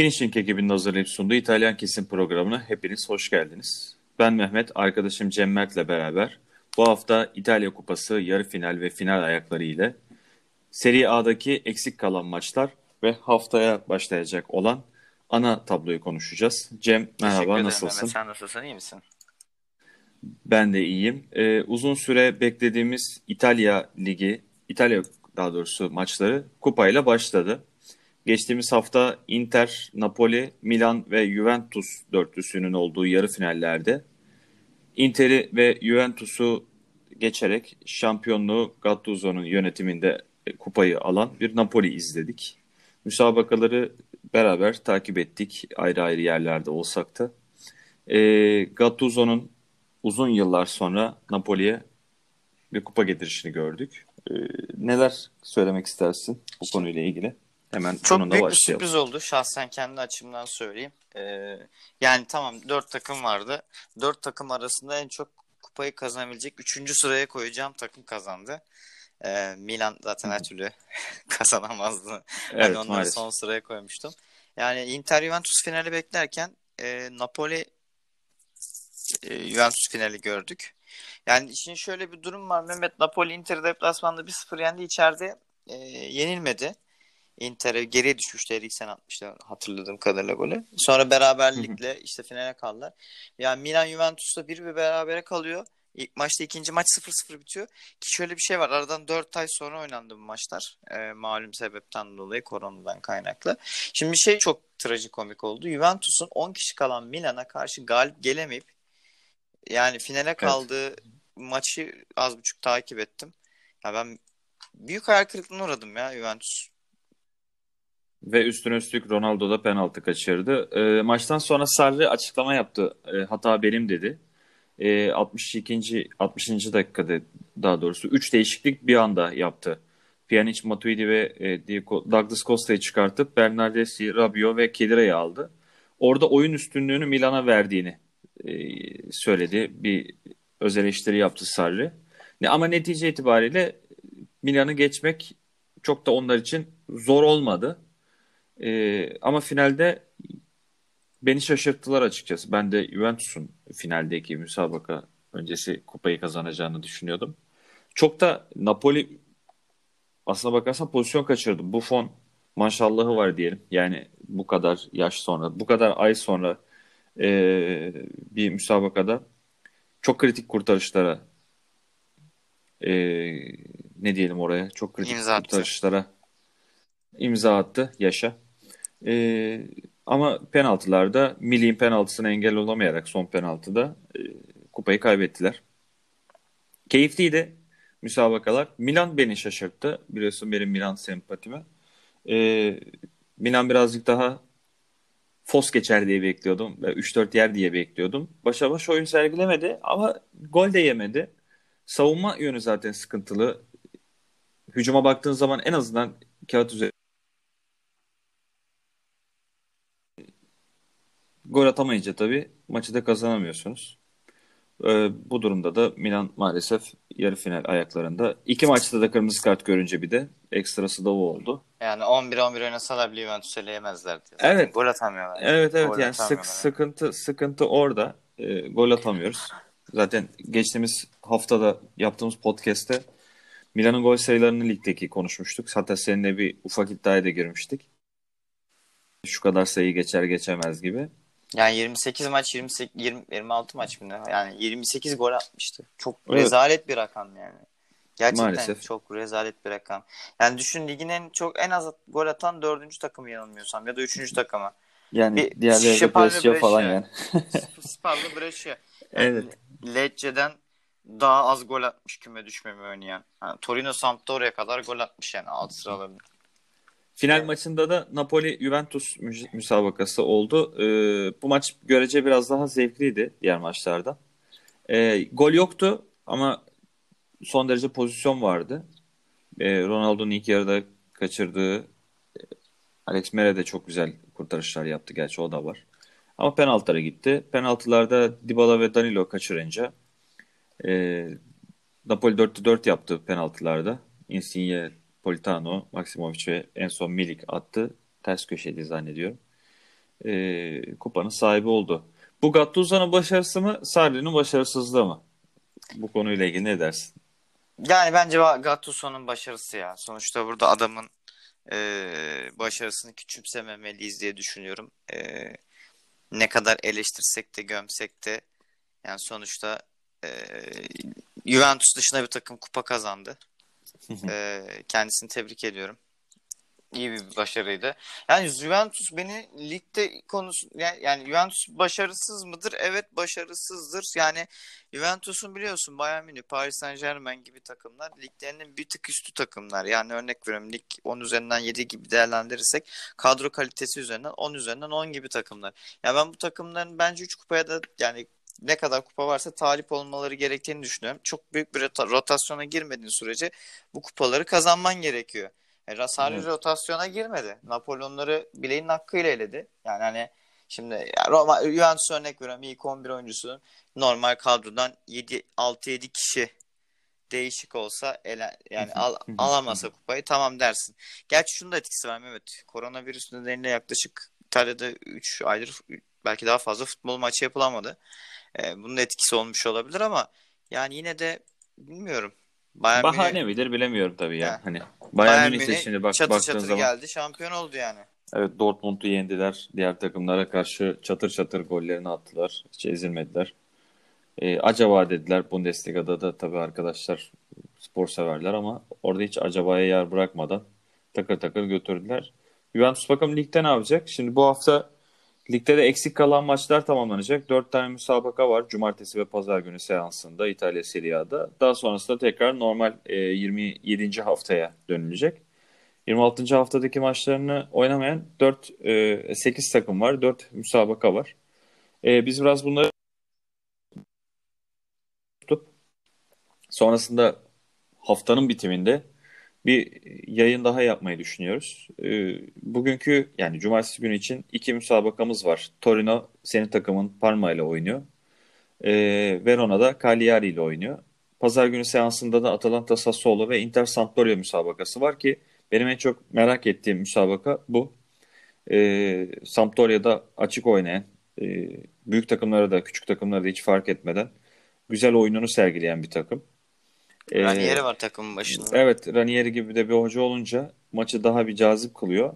Finishing ekibinin hazırlayıp sunduğu İtalyan Kesin programına hepiniz hoş geldiniz. Ben Mehmet, arkadaşım Cem Mert'le beraber bu hafta İtalya Kupası yarı final ve final ayakları ile Serie A'daki eksik kalan maçlar ve haftaya başlayacak olan ana tabloyu konuşacağız. Cem merhaba, teşekkür ederim, nasılsın? Mehmet, sen nasılsın, iyi misin? Ben de iyiyim. Uzun süre beklediğimiz İtalya maçları kupayla başladı. Geçtiğimiz hafta Inter, Napoli, Milan ve Juventus dörtlüsünün olduğu yarı finallerde Inter'i ve Juventus'u geçerek şampiyonluğu Gattuso'nun yönetiminde kupayı alan bir Napoli izledik. Müsabakaları beraber takip ettik, ayrı ayrı yerlerde olsak da. Gattuso'nun uzun yıllar sonra Napoli'ye bir kupa getirişini gördük. Neler söylemek istersin bu konuyla ilgili? Hemen çok büyük bir sürpriz oldu. Şahsen kendi açımdan söyleyeyim. Yani tamam 4 takım vardı. 4 takım arasında en çok kupayı kazanabilecek 3. sıraya koyacağım takım kazandı. Milan zaten her türlü kazanamazdı. Evet, ben onları maalesef son sıraya koymuştum. Yani Inter Juventus finali beklerken Napoli Juventus finali gördük. Yani şimdi şöyle bir durum var. Mehmet, Napoli Inter'i deplasmanda 1-0 yendi. İçeride yenilmedi. Inter'e geriye düşmüşler ilk sene atmışlar hatırladığım kadarıyla golü. Sonra beraberlikle işte finale kaldılar. Yani Milan Juventus'ta bir berabere kalıyor. İlk maçta ikinci maç 0-0 bitiyor. Ki şöyle bir şey var. Aradan 4 ay sonra oynandı bu maçlar. Malum sebepten dolayı, koronadan kaynaklı. Şimdi bir şey çok trajikomik oldu. Juventus'un 10 kişi kalan Milan'a karşı galip gelemeyip yani finale kaldığı maçı az buçuk takip ettim. Ya ben büyük hayal kırıklığına uğradım ya Juventus. Ve üstüne üstlük Ronaldo da penaltı kaçırdı. Maçtan sonra Sarri açıklama yaptı. Hata benim dedi. 60. dakikada daha doğrusu 3 değişiklik bir anda yaptı. Pjanic, Matuidi ve Douglas Costa'yı çıkartıp Bernardeschi, Rabiot ve Khedire'yi aldı. Orada oyun üstünlüğünü Milan'a verdiğini söyledi. Bir öz eleştiri yaptı Sarri. Ama netice itibariyle Milan'ı geçmek çok da onlar için zor olmadı. Ama finalde beni şaşırttılar açıkçası. Ben de Juventus'un finaldeki müsabaka öncesi kupayı kazanacağını düşünüyordum. Çok da Napoli aslına bakarsan pozisyon kaçırdı. Buffon maşallahı var diyelim. Yani bu kadar yaş sonra, bu kadar ay sonra bir müsabakada çok kritik kurtarışlara çok kritik kurtarışlara imza attı. Yaşa. Ama penaltılarda Milli'nin penaltısına engel olamayarak son penaltıda kupayı kaybettiler. Keyifliydi müsabakalar. Milan beni şaşırttı. Biliyorsun benim Milan sempatime. Milan birazcık daha fos geçer diye bekliyordum. 3-4 yer diye bekliyordum. Başa baş oyun sergilemedi ama gol de yemedi. Savunma yönü zaten sıkıntılı. Hücuma baktığın zaman en azından kağıt üzerinde gol atamayınca tabii maçı da kazanamıyorsunuz. Bu durumda da Milan maalesef yarı final ayaklarında. 2 maçta da kırmızı kart görünce bir de ekstrası da o oldu. Yani 11-11 oynasalar bile Juventus'u eleyemezlerdi. Evet. Gol atamıyorlar. Evet gol yani sıkıntı orada. Gol atamıyoruz. Zaten geçtiğimiz haftada yaptığımız podcast'te Milan'ın gol sayılarını ligdeki konuşmuştuk. Hatta seninle bir ufak iddiaya da girmiştik. Şu kadar sayı geçer geçemez gibi. Yani 26 maç mı ne? Yani 28 gol atmıştı. Çok rezalet bir rakam yani. Gerçekten maalesef çok rezalet bir rakam. Yani düşün ligin en az gol atan 4. takımı yanılmıyorsam ya da 3. takıma. Yani diğerleri Brescia falan yani. Sparta Brescia. Evet. Lecce'den daha az gol atmış küme düşmemi oynayan. Yani Torino Sampdoria'ya kadar gol atmış yani 6 sıralarında. Final maçında da Napoli Juventus müsabakası oldu. Bu maç görece biraz daha zevkliydi diğer maçlarda. Gol yoktu ama son derece pozisyon vardı. Ronaldo'nun ilk yarıda kaçırdığı Alex Mere de çok güzel kurtarışlar yaptı. Gerçi o da var. Ama penaltılara gitti. Penaltılarda Dybala ve Danilo kaçırınca Napoli 4'te 4 yaptı penaltılarda. Insigne, Politano, Maksimovic ve en son Milik attı. Ters köşeydi zannediyorum. kupanın sahibi oldu. Bu Gattuzzo'nun başarısı mı, Sarri'nin başarısızlığı mı? Bu konuyla ilgili ne dersin? Yani bence Gattuzzo'nun başarısı ya. Sonuçta burada adamın başarısını küçümsememeliyiz diye düşünüyorum. Ne kadar eleştirsek de gömsek de yani sonuçta Juventus dışında bir takım kupa kazandı. Kendisini tebrik ediyorum. İyi bir başarıydı. Yani Juventus beni ligde konusu yani Juventus başarısız mıdır? Evet, başarısızdır. Yani Juventus'un biliyorsun Bayern Münih, Paris Saint-Germain gibi takımlar liglerinin bir tık üstü takımlar. Yani örnek veriyorum lig 10 üzerinden 7 gibi değerlendirirsek kadro kalitesi üzerinden 10 üzerinden 10 gibi takımlar. Yani ben bu takımların bence 3 kupaya da yani ne kadar kupa varsa talip olmaları gerektiğini düşünüyorum. Çok büyük bir rotasyona girmediğin sürece bu kupaları kazanman gerekiyor. Sarri rotasyona girmedi. Napoli onları bileğinin hakkıyla eledi. Yani hani şimdi Roma, Juventus örnek veriyorum. İlk 11 oyuncusunun normal kadrodan 6-7 kişi değişik olsa yani alamasa kupayı tamam dersin. Gerçi şunun da etkisi var Mehmet. Koronavirüs nedeniyle yaklaşık İtalya'da 3 aydır belki daha fazla futbol maçı yapılamadı. Bunun etkisi olmuş olabilir ama yani yine de bilmiyorum. Bahane midir bilemiyorum tabii ya. Yani. Hani Bayern Münih şimdi baktığın zaman geldi, şampiyon oldu yani. Evet, Dortmund'u yendiler. Diğer takımlara karşı çatır çatır gollerini attılar. Hiç ezilmediler. Acaba dediler. Bundesliga'da da tabii arkadaşlar spor severler ama orada hiç acabaya yer bırakmadan takır takır götürdüler. Juventus bakalım ligde ne yapacak? Şimdi bu hafta ligde de eksik kalan maçlar tamamlanacak. 4 tane müsabaka var. Cumartesi ve pazar günü seansında İtalya Serie A'da. Daha sonrasında tekrar normal 27. haftaya dönülecek. 26. haftadaki maçlarını oynamayan 8 takım var. 4 müsabaka var. Biz biraz bunları tutup sonrasında haftanın bitiminde bir yayın daha yapmayı düşünüyoruz. Bugünkü yani cumartesi günü için 2 müsabakamız var. Torino senin takımın Parma ile oynuyor. Verona'da Cagliari ile oynuyor. Pazar günü seansında da Atalanta Sassuolo ve Inter Sampdoria müsabakası var ki benim en çok merak ettiğim müsabaka bu. Sampdoria'da açık oynayan, büyük takımlara da küçük takımlara da hiç fark etmeden güzel oyununu sergileyen bir takım. Ranieri var takımın başında. Evet, Ranieri gibi de bir hoca olunca maçı daha bir cazip kılıyor.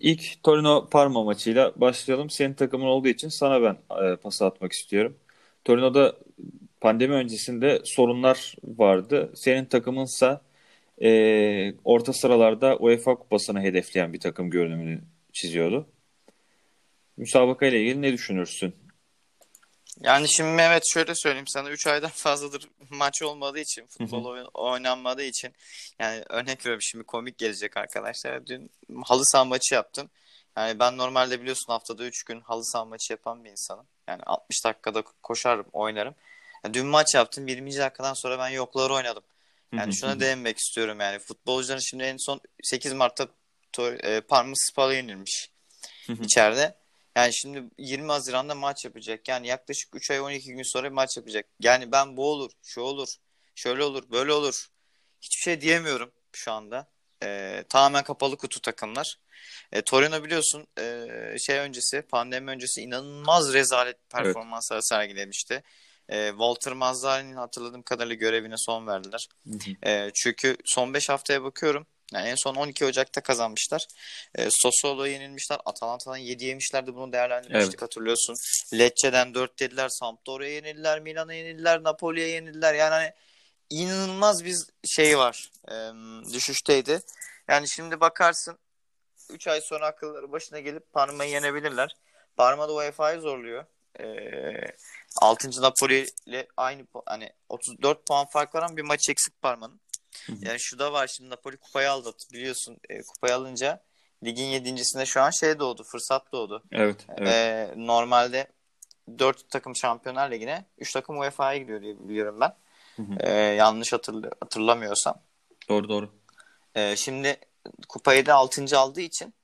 İlk Torino-Parma maçıyla başlayalım. Senin takımın olduğu için sana ben pası atmak istiyorum. Torino'da pandemi öncesinde sorunlar vardı. Senin takımınsa orta sıralarda UEFA Kupası'nı hedefleyen bir takım görünümünü çiziyordu. Müsabaka ile ilgili ne düşünürsün? Yani şimdi Mehmet şöyle söyleyeyim sana, 3 aydan fazladır maç olmadığı için, futbol oynanmadığı için yani örnek veriyorum, şimdi komik gelecek arkadaşlar. Dün halı saha maçı yaptım. Yani ben normalde biliyorsun haftada 3 gün halı saha maçı yapan bir insanım. Yani 60 dakikada koşarım, oynarım. Yani dün maç yaptım, 20. dakikadan sonra ben yokları oynadım. Yani şuna değinmek istiyorum yani futbolcuların şimdi en son 8 Mart'ta Parma Spor'a yenilmiş içeride. Yani şimdi 20 Haziran'da maç yapacak. Yani yaklaşık 3 ay 12 gün sonra maç yapacak. Yani ben bu olur, şu olur, şöyle olur, böyle olur. Hiçbir şey diyemiyorum şu anda. Tamamen kapalı kutu takımlar. Torino biliyorsun pandemi öncesi inanılmaz rezalet performanslar sergilemişti. Walter Mazzarri'nin hatırladığım kadarıyla görevine son verdiler. Çünkü son 5 haftaya bakıyorum. Yani en son 12 Ocak'ta kazanmışlar. Sassuolo'ya yenilmişler. Atalanta'dan 7 yemişlerdi. Bunu değerlendirmiştik hatırlıyorsun. Lecce'den 4 dediler. Sampdoria'ya yenildiler. Milan'a yenildiler. Napoli'ye yenildiler. Yani hani inanılmaz bir şey var. Düşüşteydi. Yani şimdi bakarsın 3 ay sonra akılları başına gelip Parma'yı yenebilirler. Parma da UEFA'yı zorluyor. 6. Napoli ile aynı hani 34 puan fark var ama bir maç eksik Parma'nın. Yani şu da var, şimdi Napoli kupayı aldı biliyorsun, kupayı alınca ligin 7.'sinde şu an doğdu, fırsat doğdu. Evet. Normalde 4 takım Şampiyonlar Ligi'ne, 3 takım UEFA'ya gidiyor diye biliyorum ben. Yanlış hatırlamıyorsam. Doğru. Şimdi kupayı da 6. aldığı için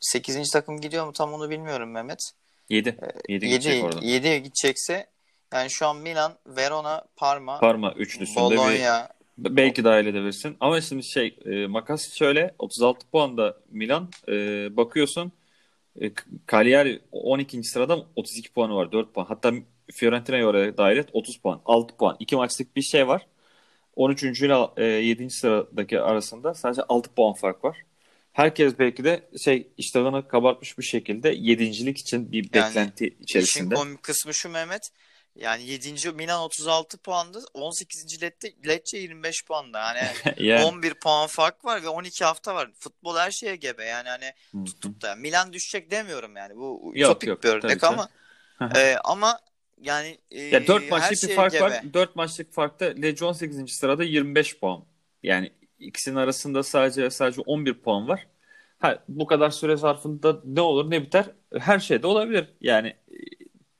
8. takım gidiyor mu tam onu bilmiyorum Mehmet. 7 gidecek oradan. 7 gidecekse yani şu an Milan, Verona, Parma, üçlüsünde Bologna, Belki dahil edebilirsin. Ama şimdi makas şöyle: 36 puanda Milan. Bakıyorsun Cagliari 12. sırada 32 puanı var. 4 puan. Hatta Fiorentina'ya oraya dahil et. 30 puan. 6 puan. 2 maçlık bir şey var. 13. ile 7. sıradaki arasında sadece 6 puan fark var. Herkes belki de iştahını kabartmış bir şekilde 7.lik için bir beklenti içerisinde. İşin komik kısmı şu Mehmet. Yani 7. Milan 36 puanda, 18. Lecce 25 puanda. Yani 11 puan fark var ve 12 hafta var. Futbol her şeye gebe. Yani tutup da Milan düşecek demiyorum yani. Bu topik bir örnek ama ama yani ya 4 maçlık bir fark var. 4 maçlık farkta Lecce 18. sırada 25 puan. Yani ikisinin arasında sadece 11 puan var. Bu kadar süre zarfında ne olur ne biter her şey de olabilir. Yani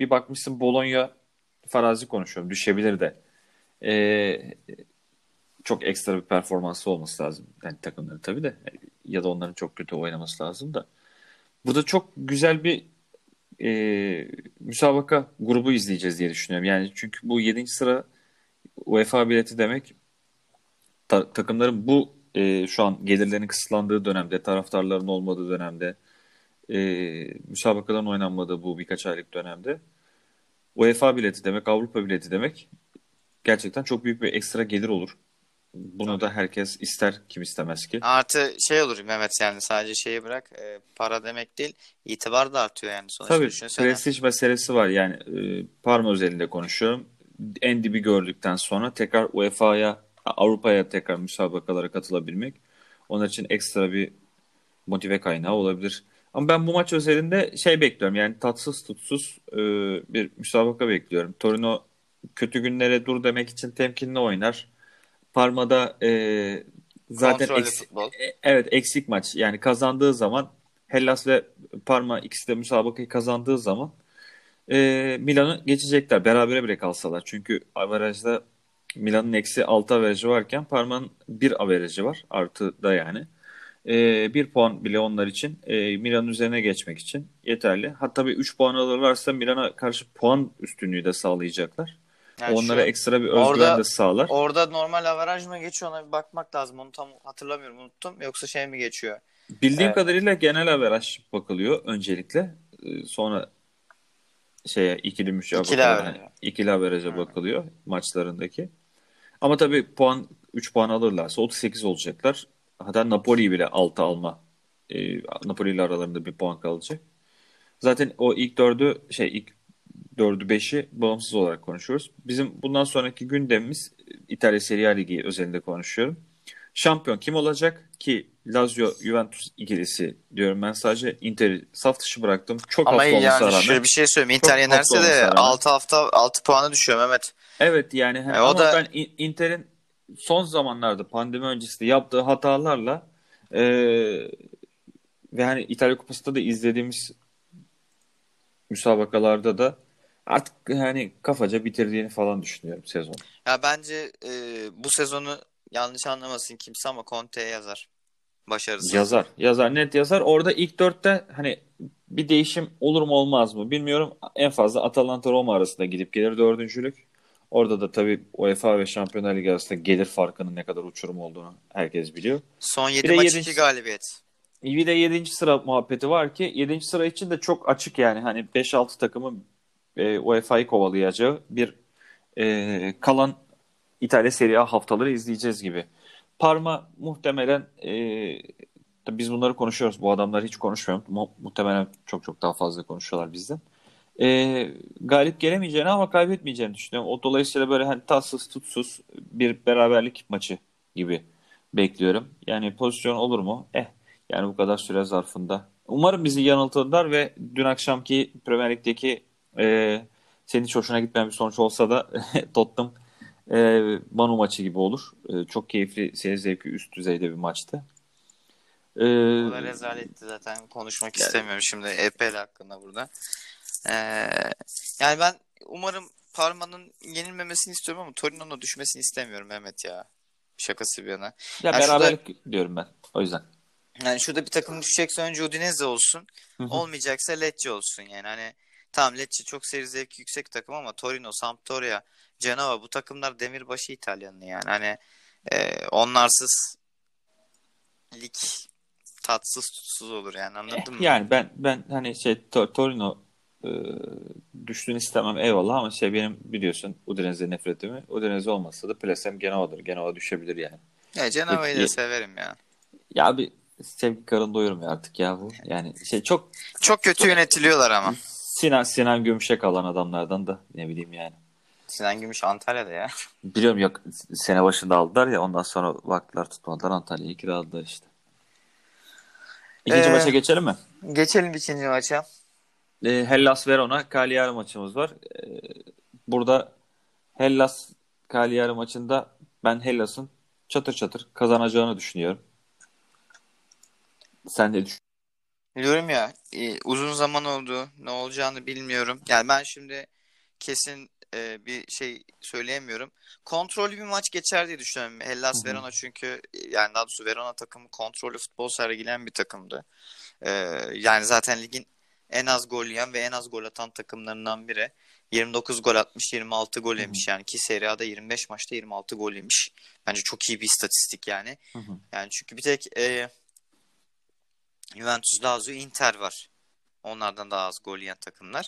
bir bakmışsın Bologna, farazi konuşuyorum, düşebilir de. Çok ekstra bir performansı olması lazım. Yani takımların tabii de, ya da onların çok kötü oynaması lazım da. Burada çok güzel bir müsabaka grubu izleyeceğiz diye düşünüyorum. Yani çünkü bu 7. sıra UEFA bileti demek, takımların bu şu an gelirlerinin kısıtlandığı dönemde, taraftarların olmadığı dönemde, müsabakaların oynanmadığı bu birkaç aylık dönemde UEFA bileti demek, Avrupa bileti demek gerçekten çok büyük bir ekstra gelir olur. Bunu da herkes ister, kim istemez ki. Artı olur Mehmet, yani sadece bırak, para demek değil, itibar da artıyor yani sonuçta. Tabii prestij meselesi var yani. Parma özelinde konuşuyorum. En dibi gördükten sonra tekrar Avrupa'ya tekrar müsabakalara katılabilmek onun için ekstra bir motive kaynağı olabilir. Ama ben bu maç özelinde bekliyorum. Yani tatsız tutsuz bir müsabaka bekliyorum. Torino kötü günlere dur demek için temkinli oynar. Parma'da zaten eksik maç. Yani kazandığı zaman Hellas ve Parma ikisi de müsabakayı kazandığı zaman Milan'ı geçecekler. Berabere bile kalsalar. Çünkü averajda Milan'ın eksi 6 averajı varken Parma'nın 1 averajı var. Artı da yani. 1 puan bile onlar için Milan'ın üzerine geçmek için yeterli. Hatta bir 3 puan alırlarsa Milan'a karşı puan üstünlüğü de sağlayacaklar. Yani onlara ekstra bir özgüven de sağlar. Orada normal averaj mı geçiyor, ona bir bakmak lazım. Onu tam hatırlamıyorum, unuttum. Yoksa mi geçiyor? Bildiğim kadarıyla genel averaj bakılıyor öncelikle. Sonra ikili averaja bakılıyor maçlarındaki. Ama tabii 3 puan alırlarsa 38 olacaklar. Hatta Napoli'yi bile 6 alma. Napoli ile aralarında bir puan kalacak. Zaten o ilk 4'ü 5'i bağımsız olarak konuşuyoruz. Bizim bundan sonraki gündemimiz İtalya Serie A Ligi özelinde konuşuyorum. Şampiyon kim olacak ki? Lazio Juventus ikilisi diyorum ben sadece. Inter'i saf dışı bıraktım. Çok hafta olmasına rağmen. Ama yani şöyle bir şey söyleyeyim. Inter yenerse de 6 puanı düşüyor Mehmet. Evet yani. Ama ben Inter'in son zamanlarda pandemi öncesinde yaptığı hatalarla ve hani İtalya Kupası'nda da izlediğimiz müsabakalarda da artık hani kafaca bitirdiğini falan düşünüyorum sezonu. Ya bence bu sezonu yanlış anlamasın kimse ama Conte'ye yazar. Başarısız. Yazar. Net yazar. Orada ilk 4'te hani bir değişim olur mu olmaz mı bilmiyorum. En fazla Atalanta-Roma arasında gidip gelir 4.lük. Orada da tabii UEFA ve Şampiyonlar Ligi arasında gelir farkının ne kadar uçurum olduğunu herkes biliyor. Son 7 maç 2 galibiyet. Bir de 7. sıra muhabbeti var ki 7. sıra için de çok açık yani. Hani 5-6 takımın UEFA'yı kovalayacağı bir kalan İtalya Serie A haftaları izleyeceğiz gibi. Parma muhtemelen biz bunları konuşuyoruz. Bu adamlar hiç konuşmuyor. Muhtemelen çok daha fazla konuşuyorlar bizden. Galip gelemeyeceğini ama kaybetmeyeceğini düşünüyorum. O dolayısıyla böyle hani tatsız tutsuz bir beraberlik maçı gibi bekliyorum. Yani pozisyon olur mu? Yani bu kadar süre zarfında. Umarım bizi yanıltırlar ve dün akşamki Premier Lig'deki senin hiç hoşuna gitmeyen bir sonuç olsa da Tottenham Manu maçı gibi olur. Çok keyifli, seyir zevki üst düzeyde bir maçtı. Bu da rezaletti zaten. Konuşmak istemiyorum şimdi EPL hakkında burada. Yani ben umarım Parma'nın yenilmemesini istiyorum ama Torino'nun düşmesini istemiyorum Mehmet ya. Şakası bir yana. Ya beraberlik diyorum ben. O yüzden. Yani şurada bir takım düşecekse önce Udinese olsun. Olmayacaksa Lecce olsun yani. Hani tamam Lecce çok seyir zevki yüksek takım ama Torino, Sampdoria, Genova bu takımlar demirbaşı İtalyanlı yani. Hani Onlarsız lig tatsız tutsuz olur yani, anladın mı? Yani ben hani Torino düştüğünü istemem eyvallah, ama benim biliyorsun Udinese'ye nefretimi. Udinese olmazsa da plasem Genova'dır. Genova düşebilir yani. Ya Genova'yı da severim ya. Ya bir sevgi karın doyurum ya artık ya bu. Yani çok kötü yönetiliyorlar ama. Sinan Gümüş'e kalan adamlardan da ne bileyim yani. Sinan Gümüş Antalya'da ya. Biliyorum, yok sene başında aldılar ya, ondan sonra baktılar tutmadılar, Antalya'yı kiraladılar işte. İkinci maça geçelim mi? Geçelim ikinci maça. Hellas Verona Cagliari maçımız var. Burada Hellas Cagliari maçında ben Hellas'ın çatır çatır kazanacağını düşünüyorum. Sen de düşün. Biliyorum ya, uzun zaman oldu. Ne olacağını bilmiyorum. Yani ben şimdi kesin bir şey söyleyemiyorum. Kontrollü bir maç geçer diye düşünüyorum. Hellas Verona çünkü yani daha doğrusu Verona takımı kontrollü futbol sergilen bir takımdı. Yani zaten ligin en az gol yiyen ve en az gol atan takımlarından biri. 29 gol atmış, 26 gol yemiş yani, ki Serie A'da 25 maçta 26 gol yemiş. Bence çok iyi bir istatistik yani. Hı-hı. Yani çünkü bir tek Juventus, Lazio, Inter var. Onlardan daha az gol yiyen takımlar.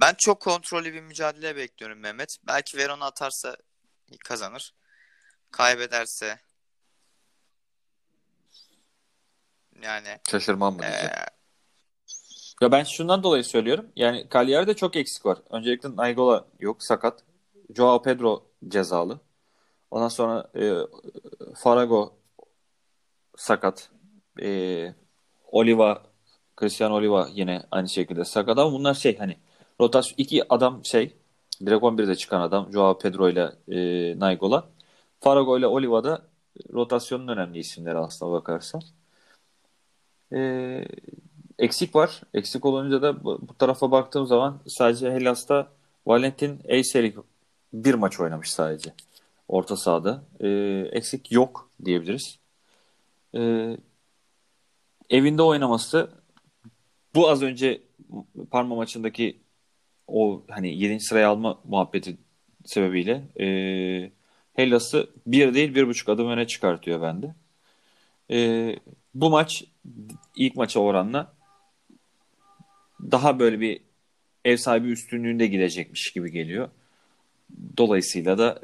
Ben çok kontrollü bir mücadele bekliyorum Mehmet. Belki Verona atarsa kazanır. Kaybederse yani şaşırmam mı diyeceğim. Ya ben şundan dolayı söylüyorum. Yani Cagliari'de çok eksik var. Öncelikle Naigola yok, sakat. Joao Pedro cezalı. Ondan sonra Farago sakat. Cristiano Oliva yine aynı şekilde sakat, ama bunlar hani rotasyon iki adam direkt 11'de çıkan adam Joao Pedro ile Naigola. Farago ile Oliva da rotasyonun önemli isimleri aslına bakarsan. Eksik var. Eksik olunca da bu tarafa baktığım zaman sadece Hellas'ta Valentin Eyselik bir maç oynamış sadece. Orta sahada. Eksik yok diyebiliriz. Evinde oynaması, bu az önce Parma maçındaki o 7. sıraya alma muhabbeti sebebiyle Hellas'ı bir değil 1.5 adım öne çıkartıyor bende. Bu maç ilk maça oranla daha böyle bir ev sahibi üstünlüğünde gidecekmiş gibi geliyor. Dolayısıyla da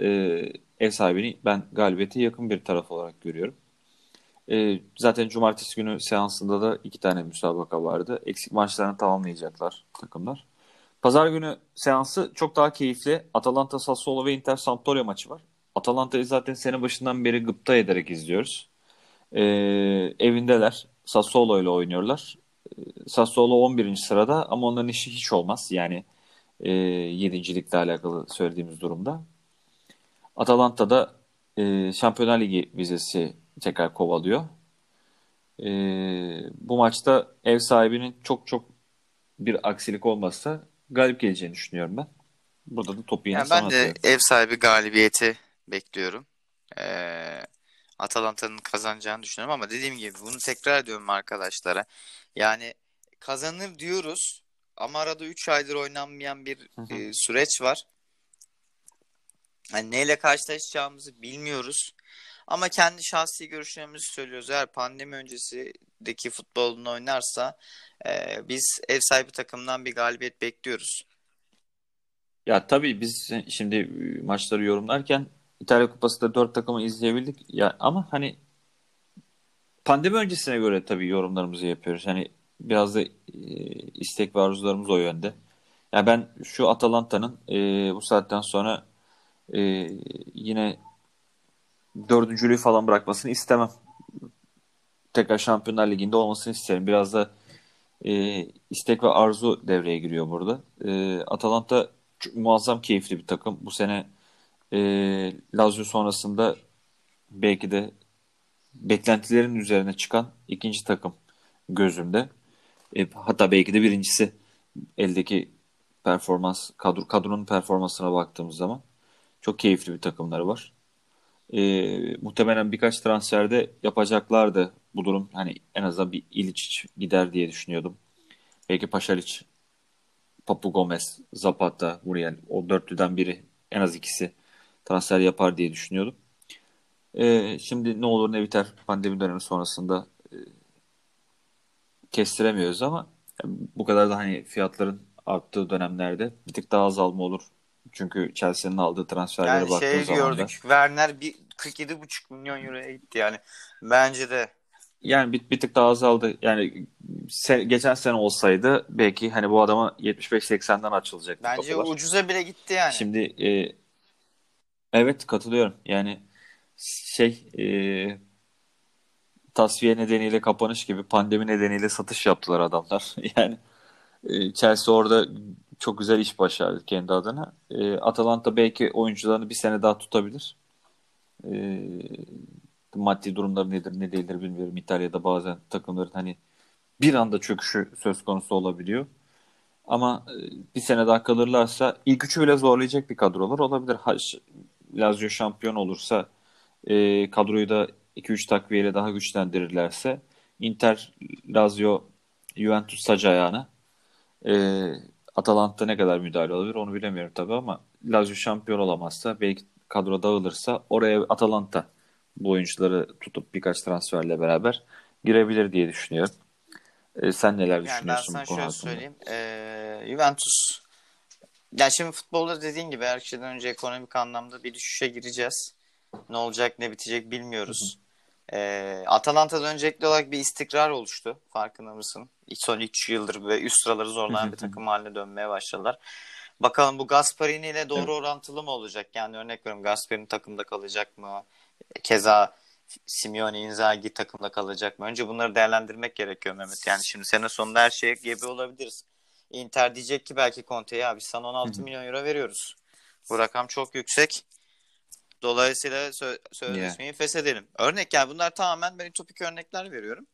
ev sahibini ben galibiyete yakın bir taraf olarak görüyorum. Zaten cumartesi günü seansında da 2 tane müsabaka vardı. Eksik maçlarını tamamlayacaklar takımlar. Pazar günü seansı çok daha keyifli. Atalanta, Sassuolo ve Inter Sampdoria maçı var. Atalanta'yı zaten sene başından beri gıpta ederek izliyoruz. Evindeler. Sassuolo ile oynuyorlar. Sassuolo 11. sırada ama onların işi hiç olmaz. Yani 7.likle alakalı söylediğimiz durumda. Atalanta'da Şampiyonlar Ligi vizesi tekrar kovalıyor. Bu maçta ev sahibinin çok bir aksilik olmazsa galip geleceğini düşünüyorum ben. Burada da topu yine sana atıyorum. Ben de ev sahibi galibiyeti bekliyorum. Atalanta'nın kazanacağını düşünüyorum ama dediğim gibi bunu tekrar ediyorum arkadaşlara. Yani kazanır diyoruz ama arada 3 aydır oynanmayan bir süreç var. Yani neyle karşılaşacağımızı bilmiyoruz. Ama kendi şahsi görüşlerimizi söylüyoruz. Eğer pandemi öncesindeki futbolunu oynarsa biz ev sahibi takımdan bir galibiyet bekliyoruz. Ya tabii biz şimdi maçları yorumlarken İtalya Kupası'nda 4 takımı izleyebildik. Ya, ama pandemi öncesine göre tabii yorumlarımızı yapıyoruz. Biraz da istek ve arzularımız o yönde. Yani ben şu Atalanta'nın bu saatten sonra yine dördüncülüğü falan bırakmasını istemem. Tekrar Şampiyonlar Ligi'nde olmasını isterim. Biraz da istek ve arzu devreye giriyor burada. Atalanta muazzam keyifli bir takım. Bu sene Lazio sonrasında belki de beklentilerin üzerine çıkan ikinci takım gözümde. Hatta belki de birincisi, eldeki performans, kadronun performansına baktığımız zaman çok keyifli bir takımları var. Muhtemelen birkaç transferde yapacaklardı bu durum. En azından bir İliç gider diye düşünüyordum. Belki Paşaliç, Papu Gomez, Zapata, Muriel, o dörtlüden biri, en az ikisi transfer yapar diye düşünüyordum. Şimdi ne olur ne biter pandemi dönemi sonrasında kestiremiyoruz ama bu kadar da hani fiyatların arttığı dönemlerde bir tık daha azalma olur. Çünkü Chelsea'nin aldığı transferlere yani baktığı zaman gördük. Werner bir 47,5 milyon euroya gitti yani. Bence de. Yani bir tık daha azaldı. Yani geçen sene olsaydı belki hani bu adama 75-80'den açılacaktı. Bence kapılar. Ucuza bile gitti yani. Şimdi evet katılıyorum. Yani tasfiye nedeniyle kapanış gibi pandemi nedeniyle satış yaptılar adamlar. Yani Chelsea orada çok güzel iş başardı kendi adına. Atalanta belki oyuncularını bir sene daha tutabilir. Maddi durumları nedir ne değildir bilmiyorum. İtalya'da bazen takımların hani bir anda çöküşü söz konusu olabiliyor. Ama bir sene daha kalırlarsa ilk üçü bile zorlayacak bir kadrolar olabilir. Lazio şampiyon olursa kadroyu da 2-3 takviyeyle daha güçlendirirlerse Inter, Lazio, Juventus sac ayağına Atalanta ne kadar müdahale olabilir onu bilemiyorum tabii ama Lazio şampiyon olamazsa belki kadro dağılırsa oraya Atalanta bu oyuncuları tutup birkaç transferle beraber girebilir diye düşünüyorum. Sen neler düşünüyorsun bu konu hakkında? Ben sana şöyle söyleyeyim. Juventus yani şimdi futbolda dediğin gibi her şeyden önce ekonomik anlamda bir düşüşe gireceğiz. Ne olacak ne bitecek bilmiyoruz. Atalanta'da öncelikli olarak bir istikrar oluştu. Farkında mısın? Son 3 yıldır ve üst sıraları zorlanan bir takım haline dönmeye başladılar. Bakalım bu Gasperini ile doğru orantılı mı olacak? Yani örnek veriyorum Gasperini takımda kalacak mı? Keza Simeone, Inzaghi takımda kalacak mı? Önce bunları değerlendirmek gerekiyor Mehmet. Yani şimdi sene sonunda her şeye gebe olabiliriz. Inter diyecek ki belki Conte'ye abi sana 16 milyon euro veriyoruz. Bu rakam çok yüksek. Dolayısıyla sözleşmeyi feshedelim. Örnek yani bunlar tamamen ben ütopik örnekler veriyorum.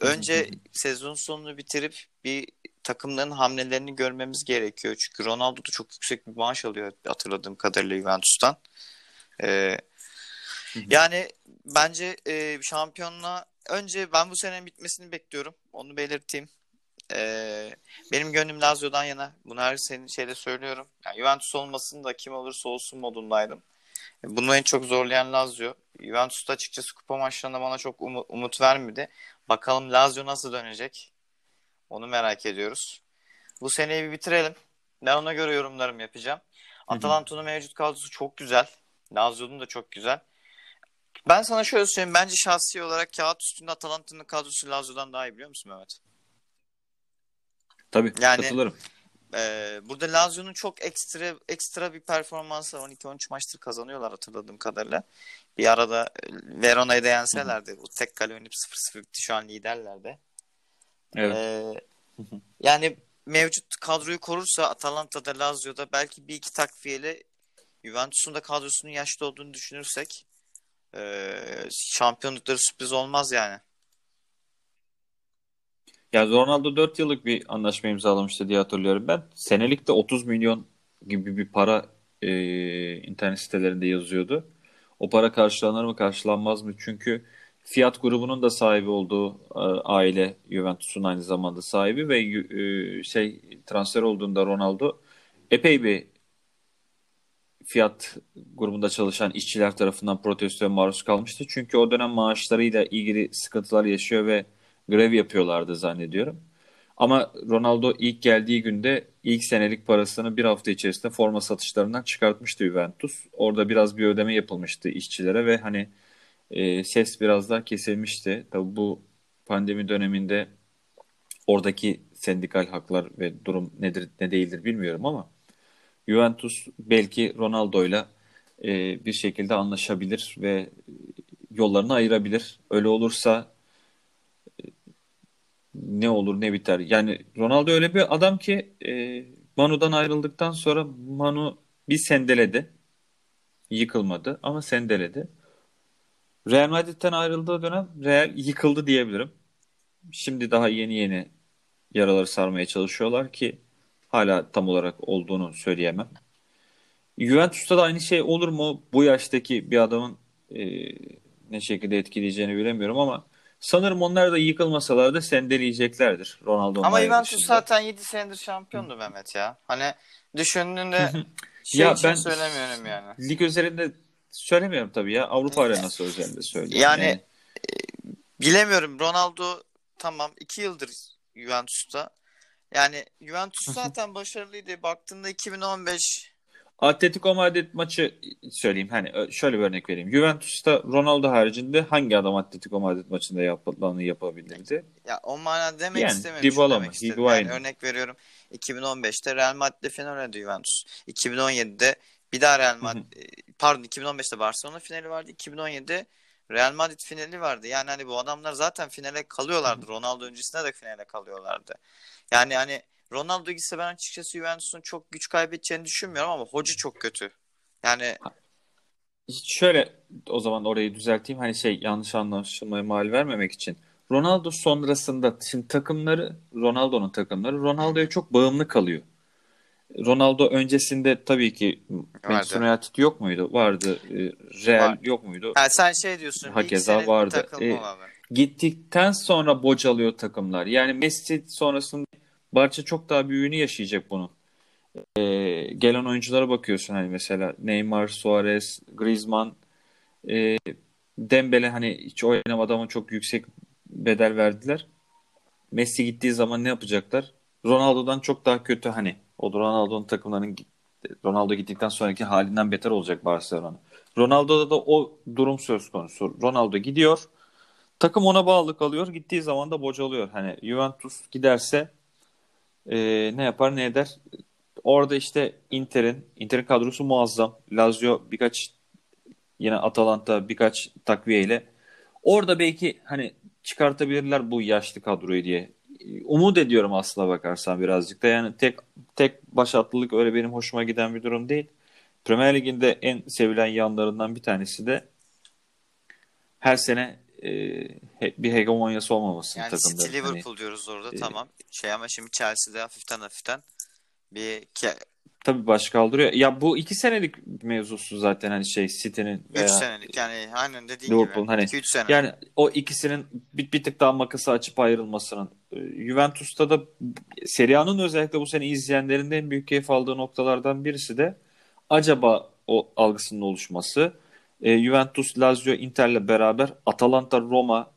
Önce sezon sonunu bitirip bir takımların hamlelerini görmemiz gerekiyor. Çünkü Ronaldo da çok yüksek bir maaş alıyor hatırladığım kadarıyla Juventus'tan. Yani bence şampiyonluğa önce ben bu senenin bitmesini bekliyorum. Onu belirteyim. Benim gönlüm Lazio'dan yana. Bunu her senin şeyde söylüyorum. Yani Juventus olmasın da kim olursa olsun modundaydım. Bunu en çok zorlayan Lazio. Juventus'ta açıkçası kupa maçlarında bana çok umut vermedi. Bakalım Lazio nasıl dönecek? Onu merak ediyoruz. Bu seneyi bir bitirelim. Ben ona göre yorumlarımı yapacağım. Atalanta'nın mevcut kadrosu çok güzel. Lazio'nun da çok güzel. Ben sana şöyle söyleyeyim. Bence şahsi olarak kağıt üstünde Atalanta'nın kadrosu Lazio'dan daha iyi biliyor musun Mehmet? Tabii yani, katılırım. Burada Lazio'nun çok ekstra bir performansı 12-13 maçtır kazanıyorlar hatırladığım kadarıyla. Bir arada Verona'yı da yenselerdi. O tek kale oynayıp 0-0 bitti. Şu an liderlerde. Evet. Yani mevcut kadroyu korursa Atalanta'da Lazio'da belki bir iki takviyeyle Juventus'un da kadrosunun yaşlı olduğunu düşünürsek şampiyonlukları sürpriz olmaz yani. Ya Ronaldo 4 yıllık bir anlaşma imzalamıştı diye hatırlıyorum ben. Senelik de 30 milyon gibi bir para internet sitelerinde yazıyordu. O para karşılanır mı karşılanmaz mı? Çünkü Fiat grubunun da sahibi olduğu aile Juventus'un aynı zamanda sahibi ve transfer olduğunda Ronaldo epey bir Fiat grubunda çalışan işçiler tarafından protestoya maruz kalmıştı. Çünkü o dönem maaşlarıyla ilgili sıkıntılar yaşıyor ve grev yapıyorlardı zannediyorum. Ama Ronaldo ilk geldiği günde ilk senelik parasını bir hafta içerisinde forma satışlarından çıkartmıştı Juventus. Orada biraz bir ödeme yapılmıştı işçilere ve hani ses biraz daha kesilmişti. Tabii bu pandemi döneminde oradaki sendikal haklar ve durum nedir ne değildir bilmiyorum ama Juventus belki Ronaldo'yla bir şekilde anlaşabilir ve yollarını ayırabilir. Öyle olursa ne olur ne biter. Yani Ronaldo öyle bir adam ki Manu'dan ayrıldıktan sonra Manu bir sendeledi. Yıkılmadı ama sendeledi. Real Madrid'den ayrıldığı dönem Real yıkıldı diyebilirim. Şimdi daha yeni yaraları sarmaya çalışıyorlar ki hala tam olarak olduğunu söyleyemem. Juventus'ta da aynı şey olur mu? Bu yaştaki bir adamın ne şekilde etkileyeceğini bilemiyorum ama sanırım onlar da yıkılmasalar da sendeleyeceklerdir. Ronaldo ama Juventus zaten 7 senedir şampiyondu Mehmet ya. Hani düşündüğünde şey ya için ben söylemiyorum yani. Lig üzerinde söylemiyorum tabii ya. Avrupa arenası özelinde söylüyorum. Yani bilemiyorum. Ronaldo tamam 2 yıldır Juventus'ta. Yani Juventus zaten başarılıydı. Baktığında 2015 Atletico Madrid maçı söyleyeyim. Hani şöyle bir örnek vereyim. Juventus'ta Ronaldo haricinde hangi adam Atletico Madrid maçında yapılanı yapabilirdi? Ya o manada demek yani, istemiyorum. Dybala mı? Yani örnek veriyorum. 2015'te Real Madrid'le final oynadı Juventus. 2017'de bir daha Real Madrid pardon 2015'te Barcelona finali vardı. 2017'de Real Madrid finali vardı. Yani hani bu adamlar zaten finale kalıyorlardı. Ronaldo öncesinde de finale kalıyorlardı. Yani hani Ronaldo gitse ben açıkçası Juventus'un çok güç kaybedeceğini düşünmüyorum ama hoca çok kötü. Yani şöyle o zaman orayı düzelteyim. Hani yanlış anlaşılmaya mal vermemek için. Ronaldo sonrasında şimdi takımları Ronaldo'nun takımları Ronaldo'ya çok bağımlı kalıyor. Ronaldo öncesinde tabii ki Manchester United yok muydu? Vardı. Real var. Yok muydu? Yani sen diyorsun. Hakeza vardı. Gittikten sonra bocalıyor takımlar. Yani Messi sonrasında Barça çok daha büyüğünü yaşayacak bunun. Gelen oyunculara bakıyorsun hani mesela Neymar, Suarez, Griezmann, Dembele hani hiç oynamadı ama çok yüksek bedel verdiler. Messi gittiği zaman ne yapacaklar? Ronaldo'dan çok daha kötü hani. O da Ronaldo'nun takımlarının Ronaldo gittikten sonraki halinden beter olacak Barcelona. Ronaldo'da da o durum söz konusu. Ronaldo gidiyor. Takım ona bağlı kalıyor. Gittiği zaman da bocalıyor. Hani Juventus giderse ne yapar ne eder? Orada işte Inter'in kadrosu muazzam. Lazio birkaç yine Atalanta birkaç takviyeyle orada belki hani çıkartabilirler bu yaşlı kadroyu diye. Umut ediyorum aslına bakarsan birazcık da. Yani tek başatlılık öyle benim hoşuma giden bir durum değil. Premier Lig'in de en sevilen yanlarından bir tanesi de her sene bir hegemonyası olmaması yani takımda. Yani City Liverpool hani, diyoruz orada tamam. Ama şimdi Chelsea'de hafiften bir tabii baş kaldırıyor. Ya bu 2 senelik mevzusu zaten hani City'nin veya 3 senelik yani aynen dediğin Liverpool'un gibi. 2-3 sene. Yani o ikisinin bir tık daha makası açıp ayrılmasının. Juventus'ta da Serie A'nın özellikle bu sene izleyenlerin de en büyük keyif aldığı noktalardan birisi de acaba o algısının oluşması. Juventus, Lazio, Inter'le beraber Atalanta, Roma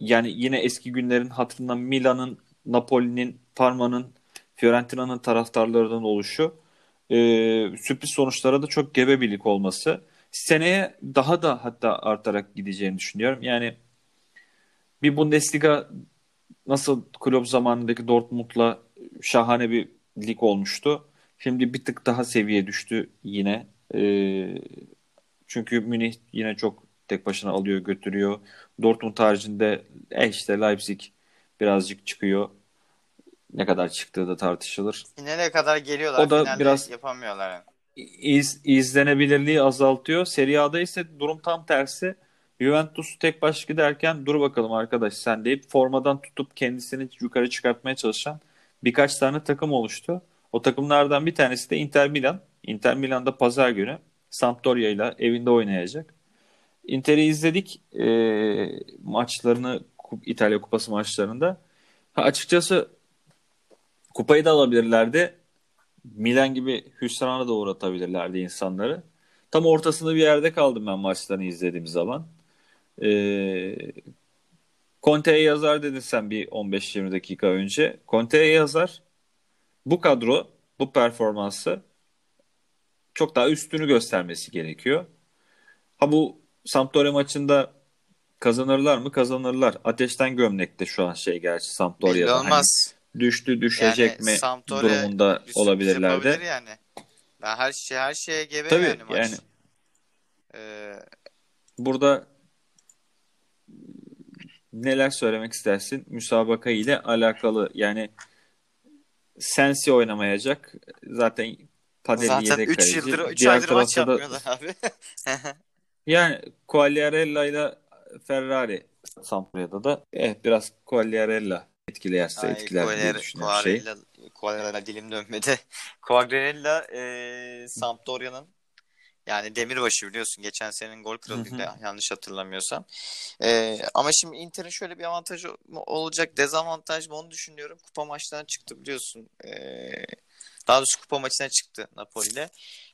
yani yine eski günlerin hatırından Milan'ın, Napoli'nin, Parma'nın, Fiorentina'nın taraftarlarından oluşu sürpriz sonuçlara da çok gebe birlik olması seneye daha da hatta artarak gideceğini düşünüyorum. Yani bir Bundesliga nasıl Klopp zamanındaki Dortmund'la şahane bir lig olmuştu. Şimdi bir tık daha seviye düştü yine. Çünkü Münih yine çok tek başına alıyor götürüyor. Dortmund haricinde Leipzig birazcık çıkıyor. Ne kadar çıktığı da tartışılır. Finale kadar geliyorlar. O da finalde biraz yapamıyorlar. Yani. İzlenebilirliği azaltıyor. Serie A'da ise durum tam tersi. Juventus tek baş giderken dur bakalım arkadaş sen deyip formadan tutup kendisini yukarı çıkartmaya çalışan birkaç tane takım oluştu. O takımlardan bir tanesi de Inter Milan. Inter Milan'da pazar günü Sampdoria ile evinde oynayacak. Inter'i izledik maçlarını İtalya Kupası maçlarında. Açıkçası kupayı da alabilirlerdi. Milan gibi hüsrana da uğratabilirlerdi insanları. Tam ortasında bir yerde kaldım ben maçlarını izlediğim zaman. Conte'ye yazar dedin sen bir 15-20 dakika önce. Conte'ye yazar. Bu kadro, bu performansı çok daha üstünü göstermesi gerekiyor. Ha bu Sampdoria maçında kazanırlar mı? Kazanırlar. Ateşten gömlekte şu an gerçi Sampdoria'da. Olmaz. Hani düşecek yani, mi Sampdoria durumunda olabilirler de. Yani. Ben her şeye gebe tabii, yani maç. Yani, burada neler söylemek istersin? Müsabaka ile alakalı yani Sensi oynamayacak. Zaten Padeli yedek kaleci. 3 yıldır 3 aydır maç yapmıyorlar abi. Yani Quagliarella ile Ferrari Sampdoria'da da biraz Quagliarella etkilerse etkiler düşünüyorum şey. Quagliarella dilim dönmedi. Quagliarella Sampdoria'nın yani Demirbaşı biliyorsun geçen senenin gol kralıydı yanlış hatırlamıyorsam. Ama şimdi Inter'in şöyle bir avantajı olacak dezavantaj mı onu düşünüyorum. Kupa maçlarına çıktı biliyorsun. Daha doğrusu kupa maçına çıktı Napoli'de.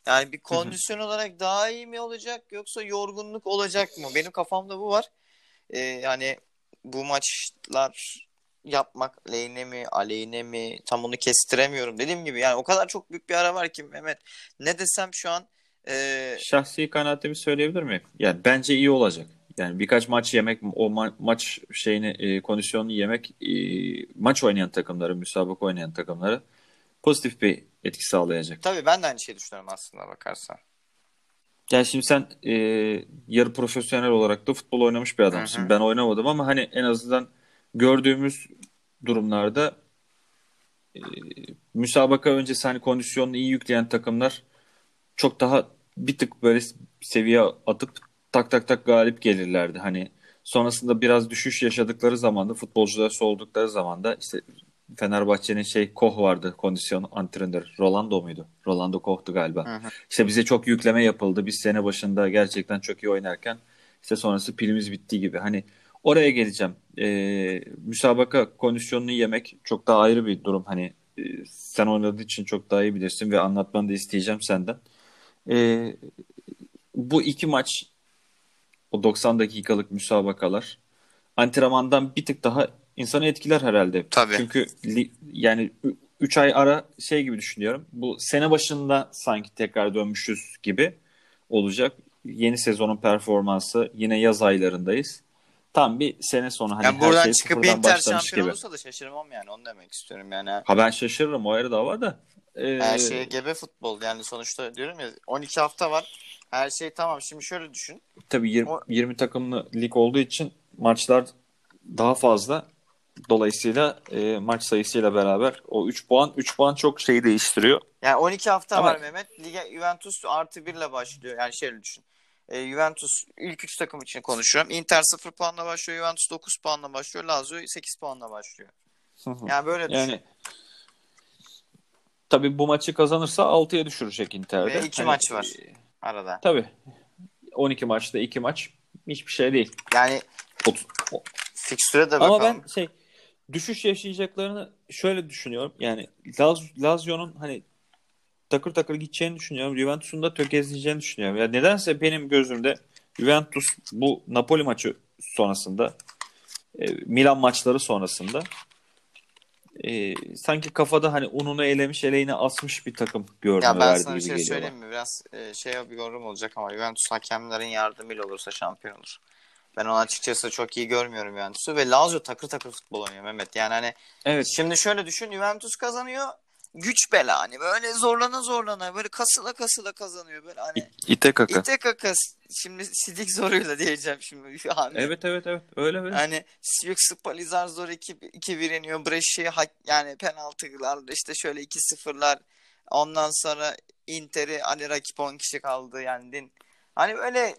Yani bir kondisyon olarak daha iyi mi olacak yoksa yorgunluk olacak mı? Benim kafamda bu var. Yani bu maçlar yapmak lehine mi aleyhine mi tam onu kestiremiyorum. Dediğim gibi yani o kadar çok büyük bir ara var ki Mehmet. Ne desem şu an şahsi kanaatimi söyleyebilir miyim? Yani bence iyi olacak. Yani birkaç maç yemek, o maç şeyini kondisyonunu yemek maç oynayan takımları, müsabaka oynayan takımları pozitif bir etki sağlayacak. Tabii ben de aynı şeyi düşünüyorum aslında bakarsan. Yani şimdi sen yarı profesyonel olarak da futbol oynamış bir adamsın. Hı-hı. Ben oynamadım ama hani en azından gördüğümüz durumlarda müsabaka öncesi hani kondisyonunu iyi yükleyen takımlar çok daha bir tık böyle seviye atıp tak tak tak galip gelirlerdi. Hani sonrasında biraz düşüş yaşadıkları zaman da futbolcular soğudukları zaman da işte Fenerbahçe'nin Koch vardı, kondisyon antrenör. Rolando muydu? Rolando Koch'tu galiba. Hı hı. İşte bize çok yükleme yapıldı. Biz sene başında gerçekten çok iyi oynarken işte sonrası pilimiz bitti gibi. Hani oraya geleceğim. Müsabaka kondisyonunu yemek çok daha ayrı bir durum. Hani sen oynadığı için çok daha iyi bilirsin ve anlatmanı da isteyeceğim senden. Bu iki maç, o 90 dakikalık müsabakalar antrenmandan bir tık daha insanı etkiler herhalde. Tabii. Çünkü yani 3 ay ara gibi düşünüyorum. Bu sene başında sanki tekrar dönmüşüz gibi olacak. Yeni sezonun performansı, yine yaz aylarındayız. Tam bir sene sonu hani yani buradan her şey çıkıp Inter şampiyon olursa da şaşırmam yani. Onu demek istiyorum yani. Ha ben şaşırırım. O ayrı da var da. Her şey gebe futbol yani sonuçta diyorum ya 12 hafta var. Her şey tamam. Şimdi şöyle düşün. Tabii 20 takımlı lig olduğu için maçlar daha fazla. Dolayısıyla maç sayısıyla beraber o 3 puan çok şeyi değiştiriyor. Yani 12 hafta var Mehmet. Lige Juventus +1 ile başlıyor. Yani şöyle düşün. Juventus ilk 3 takım için konuşuyorum. Inter 0 puanla başlıyor. Juventus 9 puanla başlıyor. Lazio 8 puanla başlıyor. Yani böyle düşün. Yani... Tabii bu maçı kazanırsa 6'ya düşürecek Inter'de. Ve 2 maç var arada. Tabii. 12 maçta 2 maç hiçbir şey değil. Yani fikstüre de bakalım. Ama ben düşüş yaşayacaklarını şöyle düşünüyorum. Yani Lazio'nun hani takır takır gideceğini düşünüyorum. Juventus'un da tökezleyeceğini düşünüyorum. Ya yani nedense benim gözümde Juventus bu Napoli maçı sonrasında, Milan maçları sonrasında sanki kafada hani ununu elemiş, eleğini asmış bir takım görünüyor. Ya ben sana bir şey söyleyeyim mi? Biraz bir yorum olacak ama Juventus hakemlerin yardımıyla olursa şampiyon olur. Ben onu açıkçası çok iyi görmüyorum Juventus'u ve Lazio takır takır futbol oynuyor Mehmet. Yani hani evet. Şimdi şöyle düşün, Juventus kazanıyor. Güç bela hani böyle zorlana böyle kasıla kazanıyor böyle hani. İte kaka. Şimdi sidik zoruyla diyeceğim şimdi. Hani, evet öyle. Hani büyük Spalizar zor 2-1 yeniyor. Brescia yani penaltılar işte şöyle 2-0'lar. Ondan sonra Inter'i hani rakip 10 kişi kaldı yendin. Hani böyle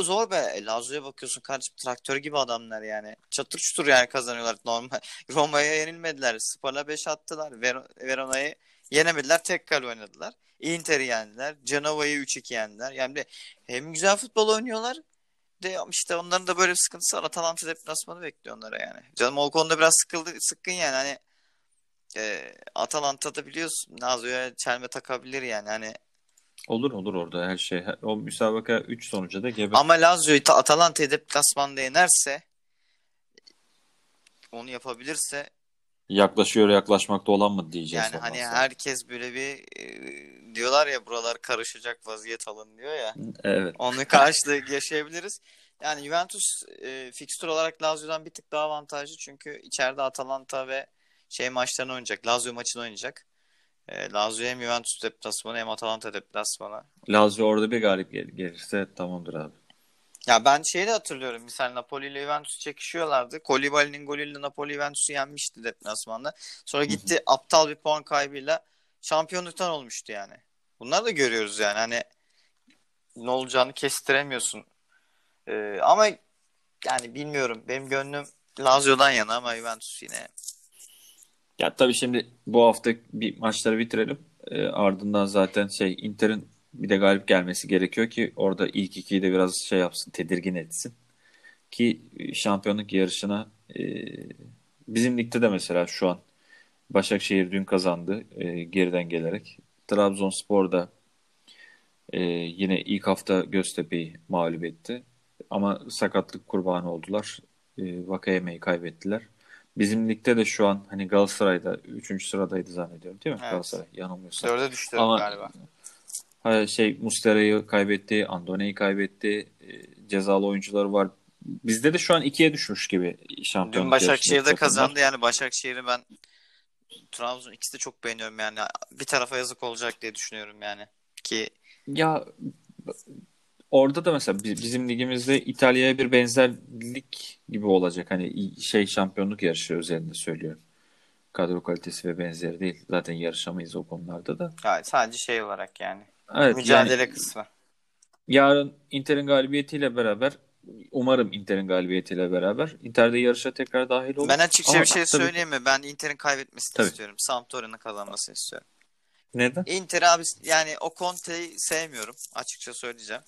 zor be. Lazio'ya bakıyorsun kardeşim traktör gibi adamlar yani. Çatır çutur yani kazanıyorlar normal. Roma'ya yenilmediler. Spal'a 5 attılar. Verona'yı yenemediler. Tek kale oynadılar. Inter'i yendiler. Cenova'yı 3-2 yendiler. Yani de hem güzel futbol oynuyorlar de işte onların da böyle bir sıkıntısı var. Atalanta deplasmanı bekliyor onlara yani. Canım o konuda biraz sıkkın yani. Hani Atalanta'da biliyorsun Lazio'ya çelme takabilir yani. Hani Olur orada her şey. O müsabaka 3 sonuca da gebe. Ama Lazio'yu Atalanta'yı deplasmanda yenerse, onu yapabilirse yaklaşıyor yaklaşmakta olan mı diyeceğiz. Yani hani sonra. Herkes böyle bir diyorlar ya buralar karışacak vaziyet alın diyor ya. Evet. Onu karşılığı yaşayabiliriz. Yani Juventus fikstür olarak Lazio'dan bir tık daha avantajlı çünkü içeride Atalanta ve maçlarını oynayacak. Lazio maçını oynayacak. Lazio hem Juventus deplasmanı hem Atalanta deplasmanı. Lazio orada bir galip gelirse tamamdır abi. Ya ben de hatırlıyorum. Misal Napoli ile Juventus çekişiyorlardı. Kolibali'nin golüyle Napoli Juventus'u yenmişti deplasmanda. Sonra gitti aptal bir puan kaybıyla şampiyonluktan olmuştu yani. Bunları da görüyoruz yani. Hani ne olacağını kestiremiyorsun. Ama yani bilmiyorum. Benim gönlüm Lazio'dan yana ama Juventus yine... Ya tabii şimdi bu hafta bir maçları bitirelim. Ardından zaten Inter'in bir de galip gelmesi gerekiyor ki orada ilk ikiyi de biraz yapsın, tedirgin etsin. Ki şampiyonluk yarışına bizim ligde de mesela şu an Başakşehir dün kazandı geriden gelerek. Trabzonspor da yine ilk hafta Göztepe'yi mağlup etti. Ama sakatlık kurbanı oldular. Vakayeme'yi kaybettiler. Bizim ligde de şu an hani Galatasaray'da 3. sıradaydı zannediyorum değil mi? Evet. Galatasaray yanılmıyorsam. 4'e düştü galiba. Muslera'yı kaybetti, Andone'yi kaybetti. Cezalı oyuncuları var. Bizde de şu an 2'ye düşmüş gibi şampiyonluk. Dün Başakşehir'de kazandı yani. Başakşehir'i ben, Trabzon ikisi de çok beğeniyorum yani. Bir tarafa yazık olacak diye düşünüyorum yani. Ki ya orada da mesela bizim ligimizde İtalya'ya bir benzerlik gibi olacak. Hani şampiyonluk yarışı özelinde söylüyorum. Kadro kalitesi ve benzeri değil. Zaten yarışamayız o konularda da. Yani sadece olarak yani. Evet, mücadele yani, kısmı. Yarın Inter'in galibiyetiyle beraber, umarım Inter'in galibiyetiyle beraber Inter'de yarışa tekrar dahil olur. Ben açıkça bir şey söyleyeyim mi? Ben Inter'in kaybetmesini istiyorum. Sampdoria'nın kazanmasını istiyorum. Neden? Inter abi yani o Conte'yi sevmiyorum. Açıkça söyleyeceğim.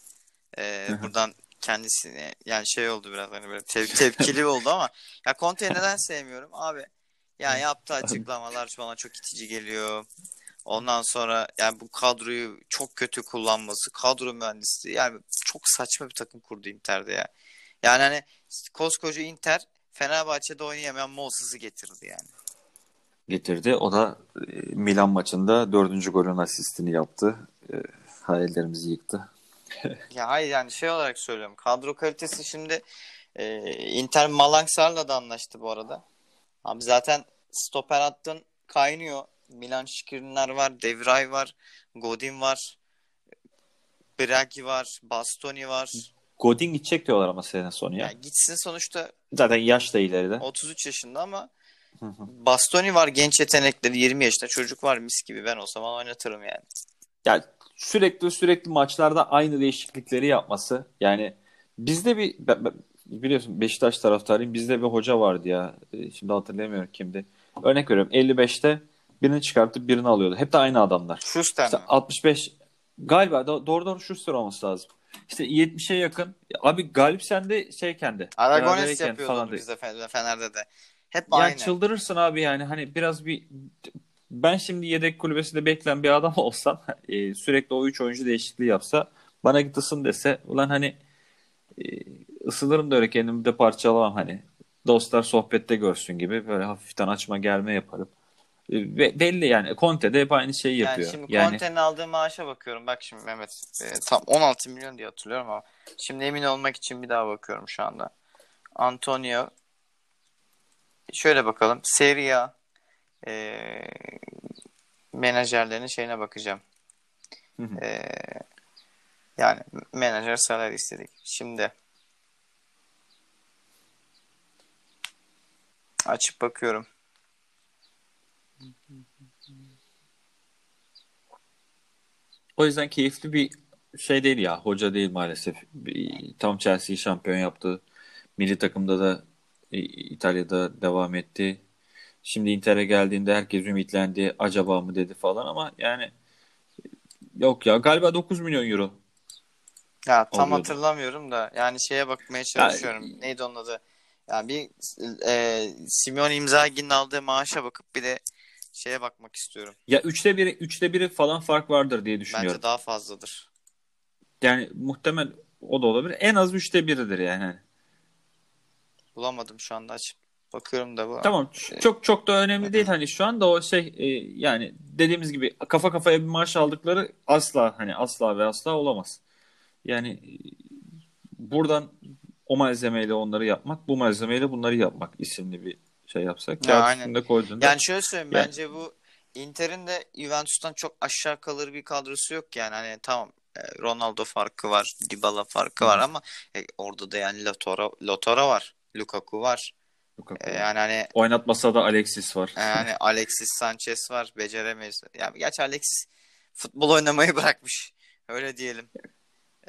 Buradan kendisine yani oldu biraz hani böyle tepkili oldu ama ya Conte'yi neden sevmiyorum abi? Yani yaptığı açıklamalar bana çok itici geliyor. Ondan sonra yani bu kadroyu çok kötü kullanması, kadro mühendisliği, yani çok saçma bir takım kurdu Inter'de ya. Yani hani koskoca Inter Fenerbahçe'de oynayamayan Moses'ı getirdi yani. Getirdi. O da Milan maçında 4. golün asistini yaptı. Hayallerimizi yıktı. Ya hayır yani olarak söylüyorum. Kadro kalitesi şimdi Inter Malangsar'la da anlaştı bu arada. Abi zaten stoper hattın kaynıyor. Milan Şikrinler var, Devray var, Godin var, Bragi var, Bastoni var. Godin gidecek diyorlar ama sene sonu ya. Yani gitsin sonuçta. Zaten yaş da ileride. 33 yaşında ama Bastoni var, genç yetenekleri, 20 yaşında çocuk var, mis gibi. Ben olsam oynatırım yani. Yani sürekli maçlarda aynı değişiklikleri yapması. Yani bizde bir, biliyorsun Beşiktaş taraftarıyım, bizde bir hoca vardı ya. Şimdi hatırlayamıyorum kimdi. Örnek veriyorum 55'te birini çıkartıp birini alıyordu. Hep de aynı adamlar. Schuster işte 65 galiba doğru Schuster olması lazım. İşte 70'e yakın. Abi Galip sende kendi. Aragones yapıyordu bizde Fener'de de. Hep yani aynı. Çıldırırsın abi yani hani biraz bir, ben şimdi yedek kulübesinde bekleyen bir adam olsam sürekli o 3 oyuncu değişikliği yapsa, bana git ısın dese, ulan hani ısınırım da öyle kendimi de parçalamam, hani dostlar sohbette görsün gibi böyle hafiften açma germe yaparım. Belli yani Conte de hep aynı şeyi yapıyor. Yani şimdi Conte'nin aldığı maaşa bakıyorum. Bak şimdi Mehmet tam 16 milyon diye hatırlıyorum ama şimdi emin olmak için bir daha bakıyorum şu anda. Antonio şöyle bakalım. Serie A menajerlerinin şeyine bakacağım. Yani menajer salary istedik. Şimdi açıp bakıyorum. O yüzden keyifli bir şey değil ya. Hoca değil maalesef. Tam Chelsea'yi şampiyon yaptı. Milli takımda da İtalya'da devam etti. Şimdi Inter'e geldiğinde herkes ümitlendi. Acaba mı dedi falan ama yani yok ya. Galiba 9 milyon euro. Ya tam oluyordu. Hatırlamıyorum da yani bakmaya çalışıyorum. Yani, neydi onun adı? Yani bir Simeone Inzaghi'nin aldığı maaşa bakıp bir de bakmak istiyorum. Ya 3'te 1'i falan fark vardır diye düşünüyorum. Bence daha fazladır. Yani muhtemel o da olabilir. En az 3'te 1'idir yani. Bulamadım şu anda, açıp bakıyorum da bu. Tamam. Çok da önemli değil hani şu anda o yani dediğimiz gibi kafa kafaya bir maaş aldıkları asla olamaz. Yani buradan o malzemeyle onları yapmak, bu malzemeyle bunları yapmak isimli bir yapsak. Ya üstünde koyduğunda. Yani şöyle söyleyeyim bence bu Inter'in de Juventus'tan çok aşağı kalır bir kadrosu yok yani. Hani tamam Ronaldo farkı var, Dybala farkı var ama orada da yani Lautaro var, Lukaku var. Yani hani oynatmasa da Alexis var. Yani Alexis Sanchez var, beceremeyiz. Yani gerçi Alexis futbol oynamayı bırakmış. Öyle diyelim.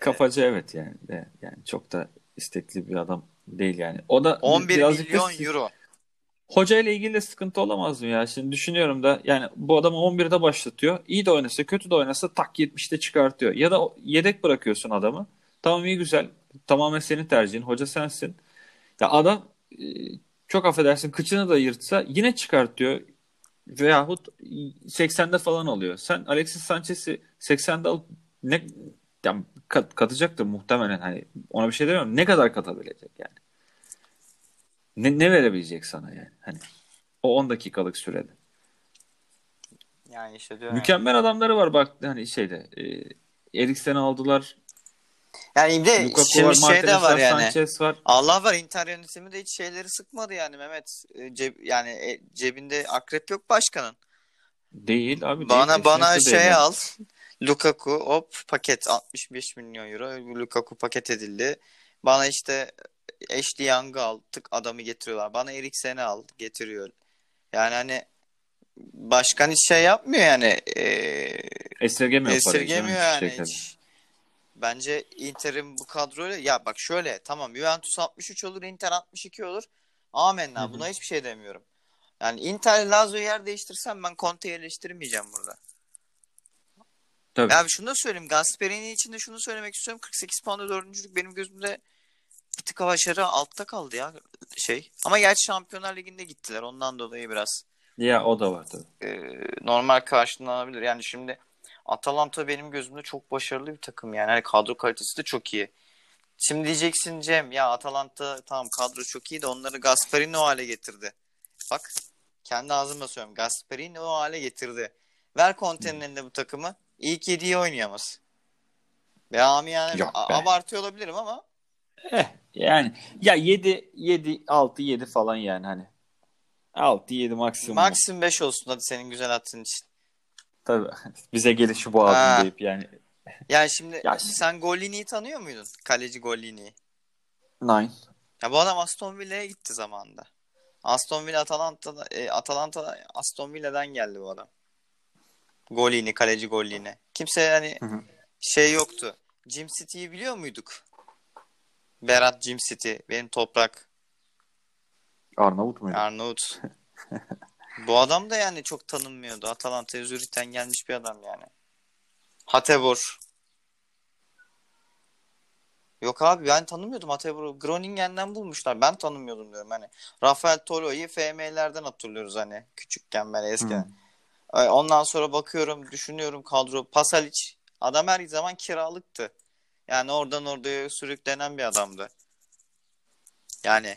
Kafacı yani. Yani çok da istekli bir adam değil yani. O da 11 milyon euro. Hoca ile ilgili de sıkıntı olamaz mı ya? Şimdi düşünüyorum da yani bu adamı 11'de başlatıyor. İyi de oynasa, kötü de oynasa tak 70'te çıkartıyor. Ya da yedek bırakıyorsun adamı. Tamam iyi güzel. Tamamen senin tercihin. Hoca sensin. Ya adam çok affedersin kıçını da yırtsa yine çıkartıyor. veyahut 80'de falan alıyor. Sen Alexis Sanchez'i 80'de alıp ne yani katacaktır muhtemelen, hani ona bir şey demiyorum. Ne kadar katabilecek yani? Ne verebilecek sana yani? Hani o 10 dakikalık sürede. Yani işte diyorum. Mükemmel yani. Adamları var bak hani şeyde. Eriksen'i aldılar. Yani de Lukaku şimdi var, şey de var yani. Sanchez var. Allah var, Inter yönetimi de hiç şeyleri sıkmadı yani Mehmet. Cebinde akrep yok başkanın. Değil abi. Bana şey al. Lukaku hop paket 65 milyon euro. Lukaku paket edildi. Bana işte Ashley Young'ı aldık, adamı getiriyorlar. Bana Eriksen'i al, getiriyor. Yani hani başkan hiç şey yapmıyor yani. Esirgemiyor yani. Hiç. Bence Inter'in bu kadroyla ya bak şöyle, tamam Juventus 63 olur, Inter 62 olur. Amenna. Hı-hı. Buna hiçbir şey demiyorum. Yani Inter Lazio'yu yer değiştirsem ben Conte'yi eleştirmeyeceğim burada. Tabii. Ya şunu da söyleyeyim. Gasperini için de şunu söylemek istiyorum. 48 puanlı 4.lük benim gözümde bir tık başarı altta kaldı ya şey. Ama gerçi Şampiyonlar Ligi'nde gittiler. Ondan dolayı biraz. Ya o da var tabii. Normal karşılanabilir. Yani şimdi Atalanta benim gözümde çok başarılı bir takım yani. Yani kadro kalitesi de çok iyi. Şimdi diyeceksin Cem ya Atalanta tamam kadro çok iyi de onları Gasperini o hale getirdi. Bak kendi ağzımla söylüyorum. Gasperini o hale getirdi. Ver Conte'nin elinde bu takımı. İlk 7'yi oynayamaz. Yani abartıyor olabilirim ama. Yani ya 7 6 7 falan yani hani. 6 7 maksimum. Maksimum 5 olsun hadi senin güzel attığın için. Tabii. Bize gelişi bu aldın deyip yani. Yani şimdi sen Gollini'yi tanıyor muydun? Kaleci Gollini'yi. Nine. Ya bu adam Aston Villa'ya gitti zamanında. Aston Villa Atalanta Aston Villa'dan geldi bu adam. Gollini, kaleci Gollini. Kimse hani şey yoktu. Jim City'yi biliyor muyduk? Berat Jim City. Benim toprak. Arnavut muydu? Arnavut. Bu adam da yani çok tanınmıyordu. Atalanta'ya Zürich'ten gelmiş bir adam yani. Hatebor. Yok abi ben tanımıyordum Hatebor'u. Groningen'den bulmuşlar. Ben tanımıyordum diyorum hani. Rafael Tolo'yu FM'lerden hatırlıyoruz hani. Küçükken ben eskiden. Ondan sonra bakıyorum, düşünüyorum kadro. Pasalic. Adam her zaman kiralıktı. Yani oradan oraya sürüklenen bir adamdı. Yani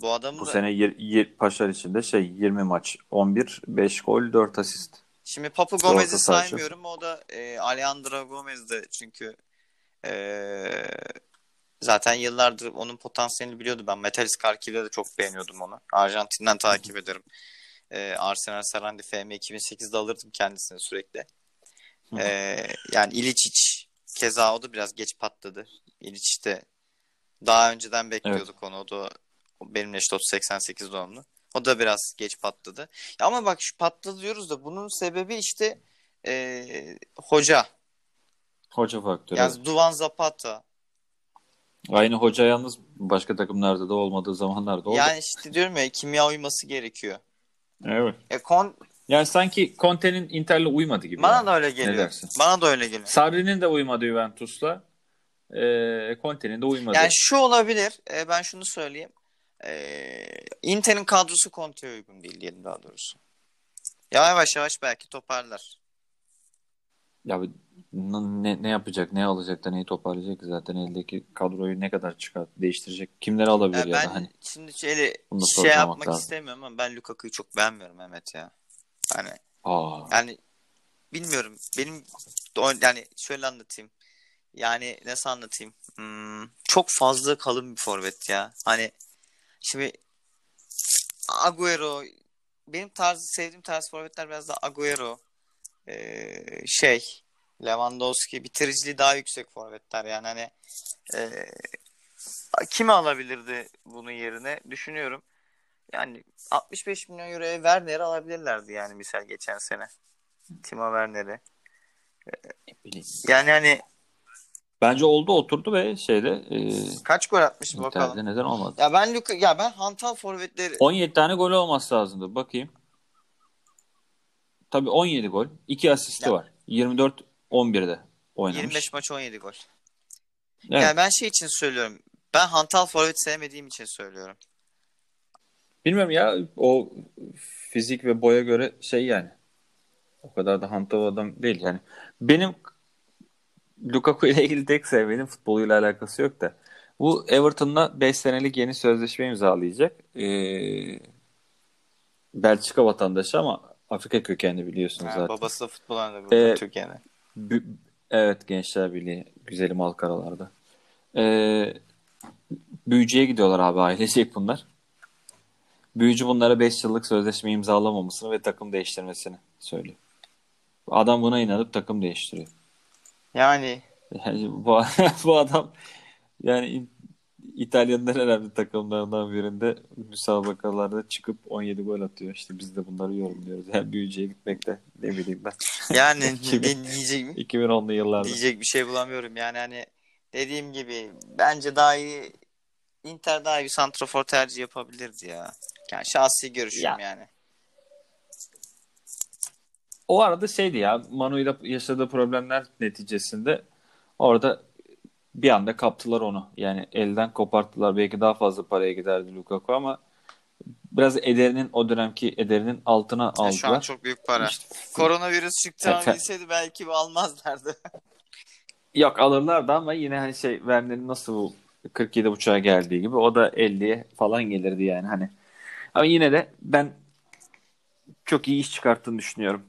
bu adamı bu da... sene Pasaliç'in de 20 maç. 11, 5 gol, 4 asist. Şimdi Papu Gomez'i saymıyorum. O da Alejandro Gomez'di. Çünkü zaten yıllardır onun potansiyelini biliyordum ben. Metalist Karkiv'de de çok beğeniyordum onu. Arjantin'den takip ederim. Arsenal Sarandi FM 2008'de alırdım kendisini sürekli. Yani İliçiç keza o da biraz geç patladı. İliçiç de daha önceden bekliyorduk onu. O da benimle işte 88 doğumlu. O da biraz geç patladı. Ama bak şu patladı diyoruz da bunun sebebi işte hoca. Hoca faktörü. Yani Duvan Zapata. Aynı hoca yalnız başka takımlarda da olmadığı zamanlarda oldu. Yani işte diyorum ya kimya uyması gerekiyor. Evet. Yani sanki Conte'nin Inter'le uymadı gibi. Bana yani. Da öyle geliyor. Ne dersin? Bana da öyle geliyor. Sarri'nin de uymadı Juventus'la. Conte'nin de uymadı. Yani şu olabilir. Ben şunu söyleyeyim. Inter'in kadrosu Conte'ye uygun değil diyelim daha doğrusu. Yavaş yavaş belki toparlar. Ya ne yapacak? Ne alacak da neyi toparlayacak ki? Zaten eldeki kadroyu ne kadar değiştirecek? Kimleri alabilir ya da hani? Şimdi şey yapmak lazım. İstemiyorum ama ben Lukaku'yu çok beğenmiyorum Mehmet ya. Yani, yani bilmiyorum. Benim yani şöyle anlatayım. Yani nasıl anlatayım? Çok fazla kalın bir forvet ya. Hani şimdi Agüero benim sevdiğim tarz forvetler biraz da Agüero Lewandowski bitiriciliği daha yüksek forvetler yani hani kimi alabilirdi bunun yerine düşünüyorum yani 65 milyon euroya Werner'i alabilirlerdi yani misal geçen sene Timo Werner'i yani hani bence oldu oturdu ve kaç gol atmış bakalım neden olmadı ya ben hantal forvetleri 17 tane gol olması lazımdı bakayım. Tabii 17 gol. 2 asisti var. 24 11'de oynamış. 25 maç 17 gol. Evet. Yani ben şey için söylüyorum. Ben hantal forvet sevmediğim için söylüyorum. Bilmiyorum ya o fizik ve boya göre şey yani. O kadar da hantal adam değil yani. Benim Lukaku ile ilgili tek sevdiğim, futboluyla alakası yok da, bu Everton'la 5 senelik yeni sözleşme imzalayacak. Belçika vatandaşı ama Afrika kökenli biliyorsunuz ha, zaten. Babası da futbol oynadı burada Türkiye'de. Evet, Gençler Birliği güzelim Alkaralarda. Büyücüye gidiyorlar abi, ailecek bunlar. Büyücü bunlara 5 yıllık sözleşme imzalamamasını ve takım değiştirmesini söylüyor. Adam buna inanıp takım değiştiriyor. Yani bu adam yani İtalyanların herhalde takımlarından birinde müsabakalarda çıkıp 17 gol atıyor. İşte biz de bunları yorumluyoruz. Yani büyücüye gitmek de ne bileyim ben. Yani 2010'lu yıllarda. Diyecek bir şey bulamıyorum. Yani hani dediğim gibi bence daha iyi, Inter daha iyi santrafor tercih yapabilirdi ya. Yani şahsi görüşüm ya. Yani. O arada şeydi ya, Manu'yla yaşadığı problemler neticesinde orada bir anda kaptılar onu. Yani elden koparttılar. Belki daha fazla paraya giderdi Lukaku ama biraz ederinin, o dönemki ederinin altına aldılar. Şu an çok büyük para. İşte, koronavirüs çıktığını bilseydi belki almazlardı. Yok, alırlardı ama yine hani şey, Verner'in nasıl bu 47.5'a geldiği gibi o da 50'ye falan gelirdi yani hani. Ama yine de ben çok iyi iş çıkarttığını düşünüyorum.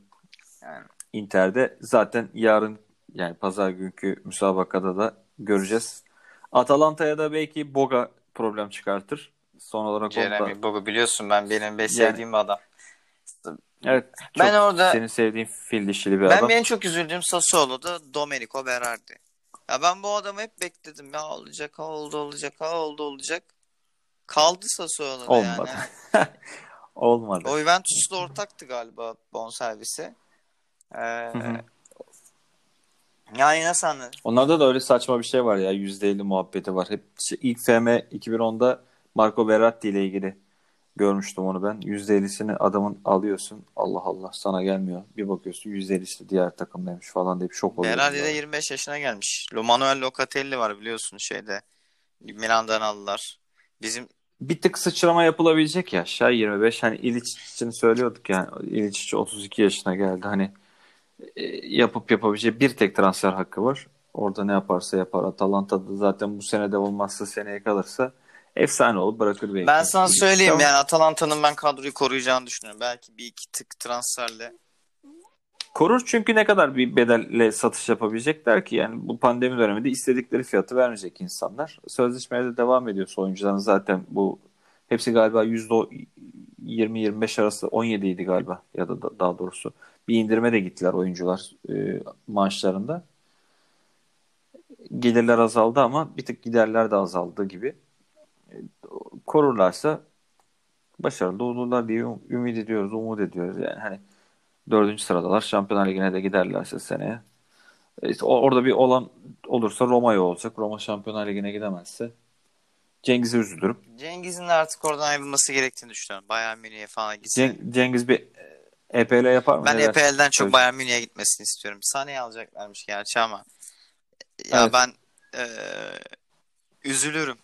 Yani Inter'de zaten yarın, yani pazar günkü müsabakada da göreceğiz. Atalanta'ya da belki Boga problem çıkartır. Son olarak Jeremy Boga biliyorsun, benim sevdiğim bir adam. Evet. Ben orada senin sevdiğin fil dişili bir adam. Ben en çok üzüldüğüm Sassuolo'da Domenico Berardi. Ya ben bu adamı hep bekledim. Ya olacak. Kaldı Sassuolo'da. Olmadı. Yani. Olmadı. O Juventus'la ortaktı galiba bonservisi. Yani nasıl anladın? Onlarda da öyle saçma bir şey var ya, %50 muhabbeti var. Hep ilk FM 2010'da Marco Verratti ile ilgili görmüştüm onu ben. %50'sini adamın alıyorsun. Allah Allah, sana gelmiyor. Bir bakıyorsun %50'si diğer takımdaymış falan deyip şok oluyor. Verratti de 25 yaşına gelmiş. Manuel Locatelli var biliyorsun şeyde. Milan'dan aldılar. Bizim bir tık sıçrama yapılabilecek ya. Şey 25, hani İliç için söylüyorduk yani. İliç 32 yaşına geldi. Hani yapıp yapabileceği bir tek transfer hakkı var. Orada ne yaparsa yapar. Atalanta'da zaten bu sene de olmazsa seneye kalırsa efsane olup bırakır belki. Ben sana söyleyeyim tamam. Yani Atalanta'nın ben kadroyu koruyacağını düşünüyorum. Belki bir iki tık transferle. Korur çünkü ne kadar bir bedelle satış yapabilecekler ki yani bu pandemi döneminde istedikleri fiyatı vermeyecek insanlar. Sözleşmeye de devam ediyorsa oyuncuların zaten bu hepsi galiba %20-25 arası 17 idi galiba ya da daha doğrusu. Bir indirime de gittiler oyuncular maaşlarında. Gelirler azaldı ama bir tık giderler de azaldı gibi. Korurlarsa başarılı olurlar diye umut ediyoruz. Yani hani 4. sıradalar. Şampiyonlar Ligi'ne de giderlerse seneye. İşte orada bir olan olursa Roma'ya olacak. Roma Şampiyonlar Ligi'ne gidemezse Cengiz'e üzülürüm. Cengiz'in de artık oradan ayrılması gerektiğini düşünüyorum. Bayern Münih'e falan gitse. Cengiz bir EPL yapar mı? Ben EPL'den çok Bayern Münih'e gitmesini istiyorum. Sane'yi alacaklarmış gerçi ama ya evet. Ben üzülürüm.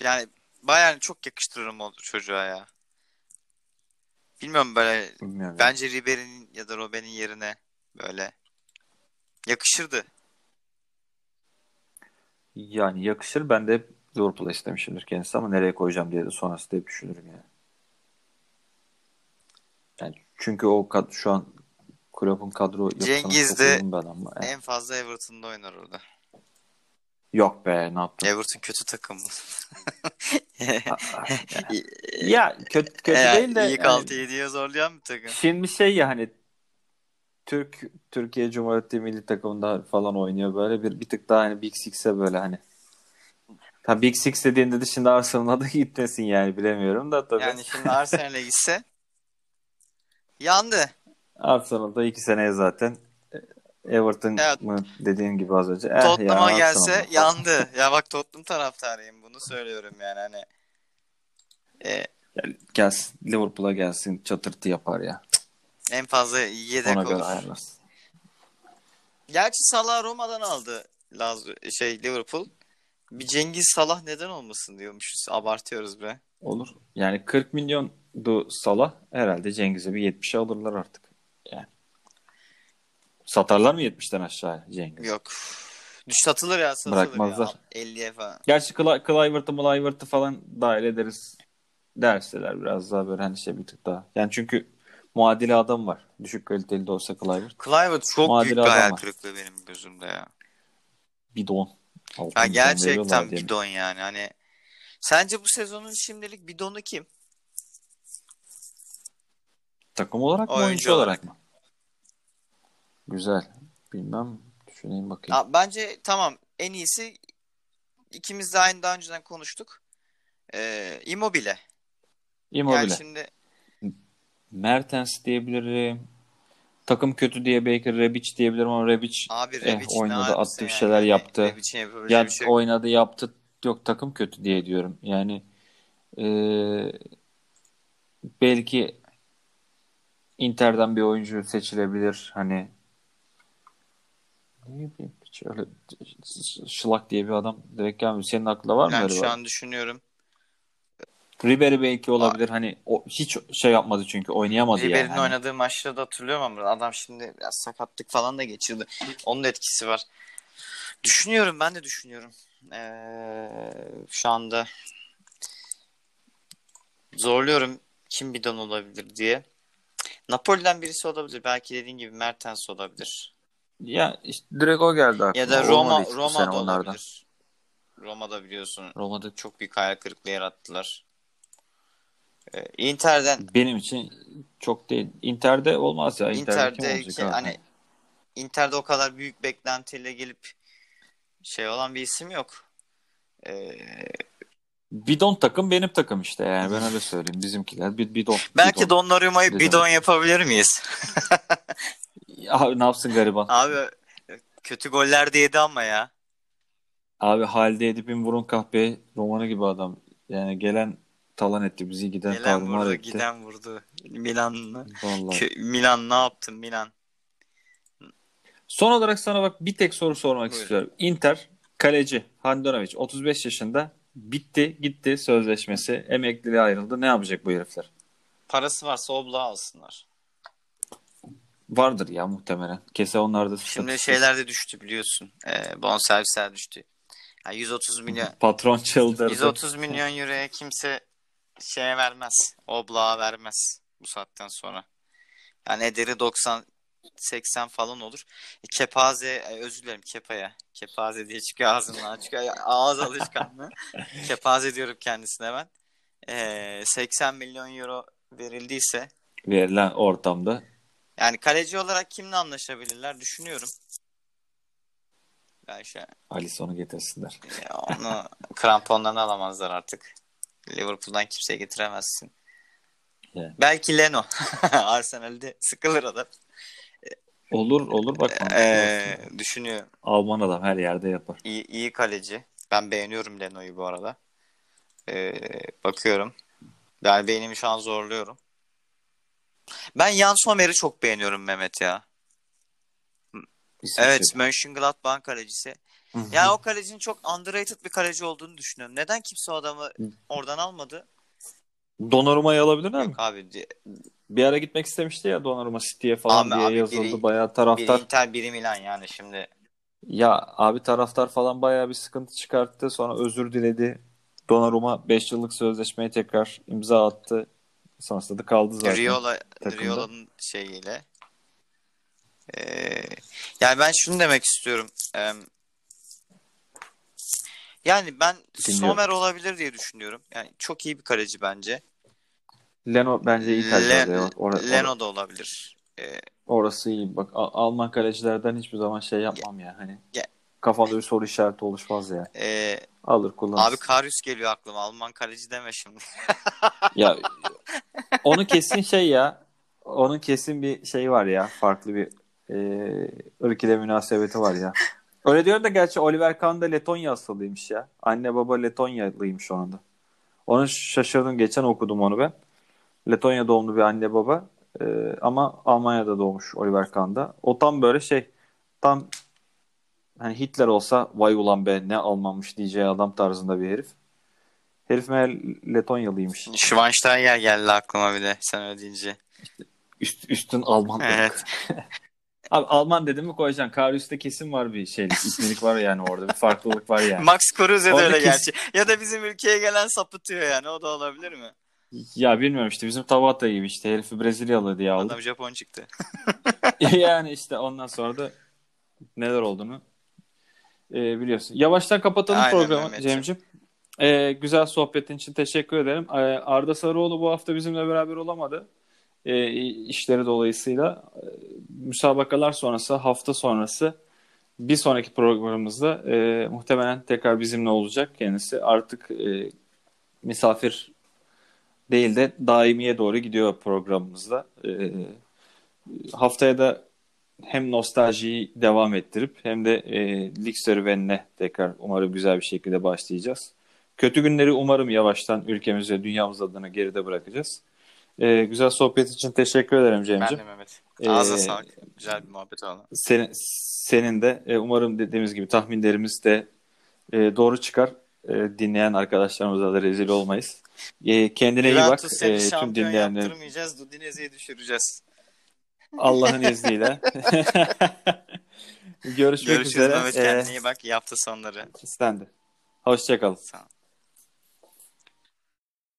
Yani Bayern'i çok yakıştırırım o çocuğa ya. Bilmiyorum böyle. Bilmiyorum. Bence Ribery'nin ya da Robben'in yerine böyle yakışırdı. Yani yakışır. Ben de hep Liverpool'a istemişimdir kendisi ama nereye koyacağım diye de sonrasında hep düşünürüm yani. Yani çünkü o şu an kulübün kadro Cengiz'de en fazla Everton'da oynar orada. Yok be, ne yaptın? Everton kötü takım. Ya kötü değil de. İlk 6-7'ye zorlayan bir takım. Şimdi şey ya hani Türkiye Cumhuriyeti Milli Takımında falan oynuyor böyle bir tık daha hani Big Six'e böyle hani. Tabii Big Six dediğinde de şimdi Arsenal'a da gitmesin yani bilemiyorum da tabii. Yani şimdi Arsenal'e gitse yandı. Arsenal'da 2 seneye zaten Everton evet. Mı dediğim gibi az önce. Tottenham'a yani gelse yandı. Ya bak Tottenham taraftarıyım, bunu söylüyorum yani hani. Gelsin Liverpool'a gelsin çatırtı yapar ya. En fazla yedek ona olur. Gerçi Salah Roma'dan aldı Liverpool. Bir Cengiz Salah neden olmasın diyormuşuz. Abartıyoruz be. Olur. Yani 40 milyon Du Salah herhalde Cengiz'e bir 70'e alırlar artık. Yani. Satarlar mı 70'ten aşağıya Cengiz? Yok. Satılır ya, satılır. Bırakmazlar. Ya. 50'ye falan. Gerçi Clivert'ı falan dahil ederiz derseler biraz daha böyle hani şey bir tık daha. Yani çünkü muadili adam var. Düşük kaliteli de olsa Clivert. Clivert çok muadili büyük bir hayal kırıklığı benim gözümde ya. Bidon. Ya gerçekten bidon yani. Hani sence bu sezonun şimdilik bidonu kim? Takım olarak mı, oyuncu olarak mı? Güzel. Bilmem. Düşüneyim bakayım. Ya, bence tamam. En iyisi ikimiz de aynı daha önceden konuştuk. Immobile. Immobile. Yani şimdi... Mertens diyebilirim. Takım kötü diye belki Rebic diyebilirim ama Rebic, oynadı, attı yani. Bir şeyler yaptı. Ya şey oynadı, yaptı. Yok, takım kötü diye diyorum. Yani belki Inter'den bir oyuncu seçilebilir. Hani ne bileyim, şöyle Şılak diye bir adam direkt gelmiyor. Senin aklında var mı? Ben şu an düşünüyorum. Ribery belki olabilir. Hani o hiç şey yapmadı çünkü oynayamadı ya. Ribery'nin yani oynadığı maçta da hatırlıyorum ama adam şimdi biraz sakatlık falan da geçirdi. Onun da etkisi var. Düşünüyorum, ben de düşünüyorum. Şu anda zorluyorum kim bidon olabilir diye. Napoli'den birisi olabilir. Belki dediğin gibi Mertens olabilir. Ya işte direkt o geldi aklıma. Ya da Roma da olabilir. Roma'da biliyorsun. Roma'da çok büyük hayal kırıklığı yarattılar. Inter'den benim için çok değil. Inter'de olmaz ya. Inter'de hani Inter'de o kadar büyük beklentiyle gelip şey olan bir isim yok. Bidon takım benim takım işte yani. Ben öyle söyleyeyim. Bizimkiler bidon. Belki Donnaruma'yı bidon yapabilir miyiz? Abi ne yapsın gariban? Abi kötü goller de yedi ama ya. Abi halde edipin vurun kahpeye romanı gibi adam. Yani gelen talan etti bizi, giden tarumar etti. Giden vurdu. Milan'la. Milan ne yaptın Milan? Son olarak sana bak bir tek soru sormak Buyurun. İstiyorum. Inter kaleci Handanović 35 yaşında bitti gitti sözleşmesi, emekliliğe ayrıldı. Ne yapacak bu herifler? Parası varsa oblağı alsınlar. Vardır ya muhtemelen. Kese onlarda. Şimdi şeyler de düştü biliyorsun. Bonservisler düştü. Yani 130 milyon. Patron çıldırdı. 130 milyon euroya kimse şeye vermez. Oblağa vermez bu saatten sonra. Yani ederi 80 falan olur. Kepaze, özür dilerim Kepa'ya. Kepaze diye çıkıyor ağzımdan. Çıkıyor ağız alışkanlığı. Kepaze diyorum kendisine ben. 80 milyon euro verildiyse. Verilen ortamda. Yani kaleci olarak kimle anlaşabilirler düşünüyorum. Alisson'u getirsinler. Onu kramponlarını alamazlar artık. Liverpool'dan kimseye getiremezsin. Yani. Belki Leno. Arsenal'de sıkılır adam. Olur bak. Düşünüyorum. Alman adam her yerde yapar. İyi kaleci. Ben beğeniyorum Leno'yu bu arada. Bakıyorum. Yani beynimi şu an zorluyorum. Ben Jan Sommer'i çok beğeniyorum Mehmet ya. İsim evet şey. Mönchengladbach kalecisi. Ya yani o kalecinin çok underrated bir kaleci olduğunu düşünüyorum. Neden kimse o adamı oradan almadı? Donnarumma'yı alabilirler mi? Abi bir ara gitmek istemişti ya Donnarumma City'ye falan abi, diye abi, yazıldı. Bayağı taraftar. Biri Inter biri Milan yani şimdi. Ya abi taraftar falan bayağı bir sıkıntı çıkarttı. Sonra özür diledi. Donnarumma 5 yıllık sözleşmeye tekrar imza attı. Sonrasında da kaldı zaten. Riola'nın şeyiyle. Yani ben şunu demek istiyorum. Yani ben Sommer olabilir diye düşünüyorum. Yani çok iyi bir kaleci bence. Leno bence iyi kaleci. Leno da olabilir. Orası iyi. Bak Alman kalecilerden hiçbir zaman şey yapmam ya. Hani kafanda bir soru işareti oluşmaz ya. Alır kullanır. Abi Karius geliyor aklıma. Alman kaleci deme şimdi. Ya onu kesin şey ya. Onun kesin bir şeyi var ya. Farklı bir ırk ile münasebeti var ya. Öyle diyorum da gerçi Oliver Kahn da Letonya asıllıymış ya. Anne baba Letonyalıymış şu anda. Onu şaşırdım. Geçen okudum onu ben. Letonya doğumlu bir anne baba. Ama Almanya'da doğmuş Oliver Kahn'da. O tam böyle şey. Tam hani Hitler olsa vay ulan be ne Almanmış diyeceği adam tarzında bir herif. Herif meğer Letonyalıymış. Schweinsteiger geldi aklıma bile sen öyle deyince. Üstün Alman. Evet. Abi Alman dedim mi koyacaksın. Karius'ta kesin var bir şey. İsmilik var yani orada. Bir farklılık var yani. Max Kruse de öyle gerçi. Ya da bizim ülkeye gelen sapıtıyor yani. O da olabilir mi? Ya bilmiyorum işte. Bizim Tabata gibi işte. Herifi Brezilyalı diye aldı. Adam Japon çıktı. Yani işte ondan sonra da neler olduğunu biliyorsun. Yavaştan kapatalım aynen, programı Mehmetciğim. Cemciğim. Güzel sohbetin için teşekkür ederim. Arda Sarıoğlu bu hafta bizimle beraber olamadı. İşleri dolayısıyla müsabakalar sonrası, hafta sonrası bir sonraki programımızda muhtemelen tekrar bizimle olacak kendisi. Artık misafir değil de daimiye doğru gidiyor programımızda. Haftaya da hem nostaljiyi devam ettirip hem de lig serüvenine tekrar umarım güzel bir şekilde başlayacağız. Kötü günleri umarım yavaştan ülkemize, dünyamız adına geride bırakacağız. Güzel sohbet için teşekkür ederim Cemciğim. Ben de Mehmet. Ağzına sağlık. Güzel bir muhabbet oldu. Senin de umarım dediğimiz gibi tahminlerimiz de doğru çıkar. Dinleyen arkadaşlarımıza da rezil olmayız. Kendine iyi bak. Tüm dinleyenler. Yaptırmayacağız. Dudineze'yi düşüreceğiz. Allah'ın izniyle. Görüşmek üzere. Mehmet, kendine iyi bak. İyi hafta sonları. Sen de. Hoşça kalın. Sağ olun.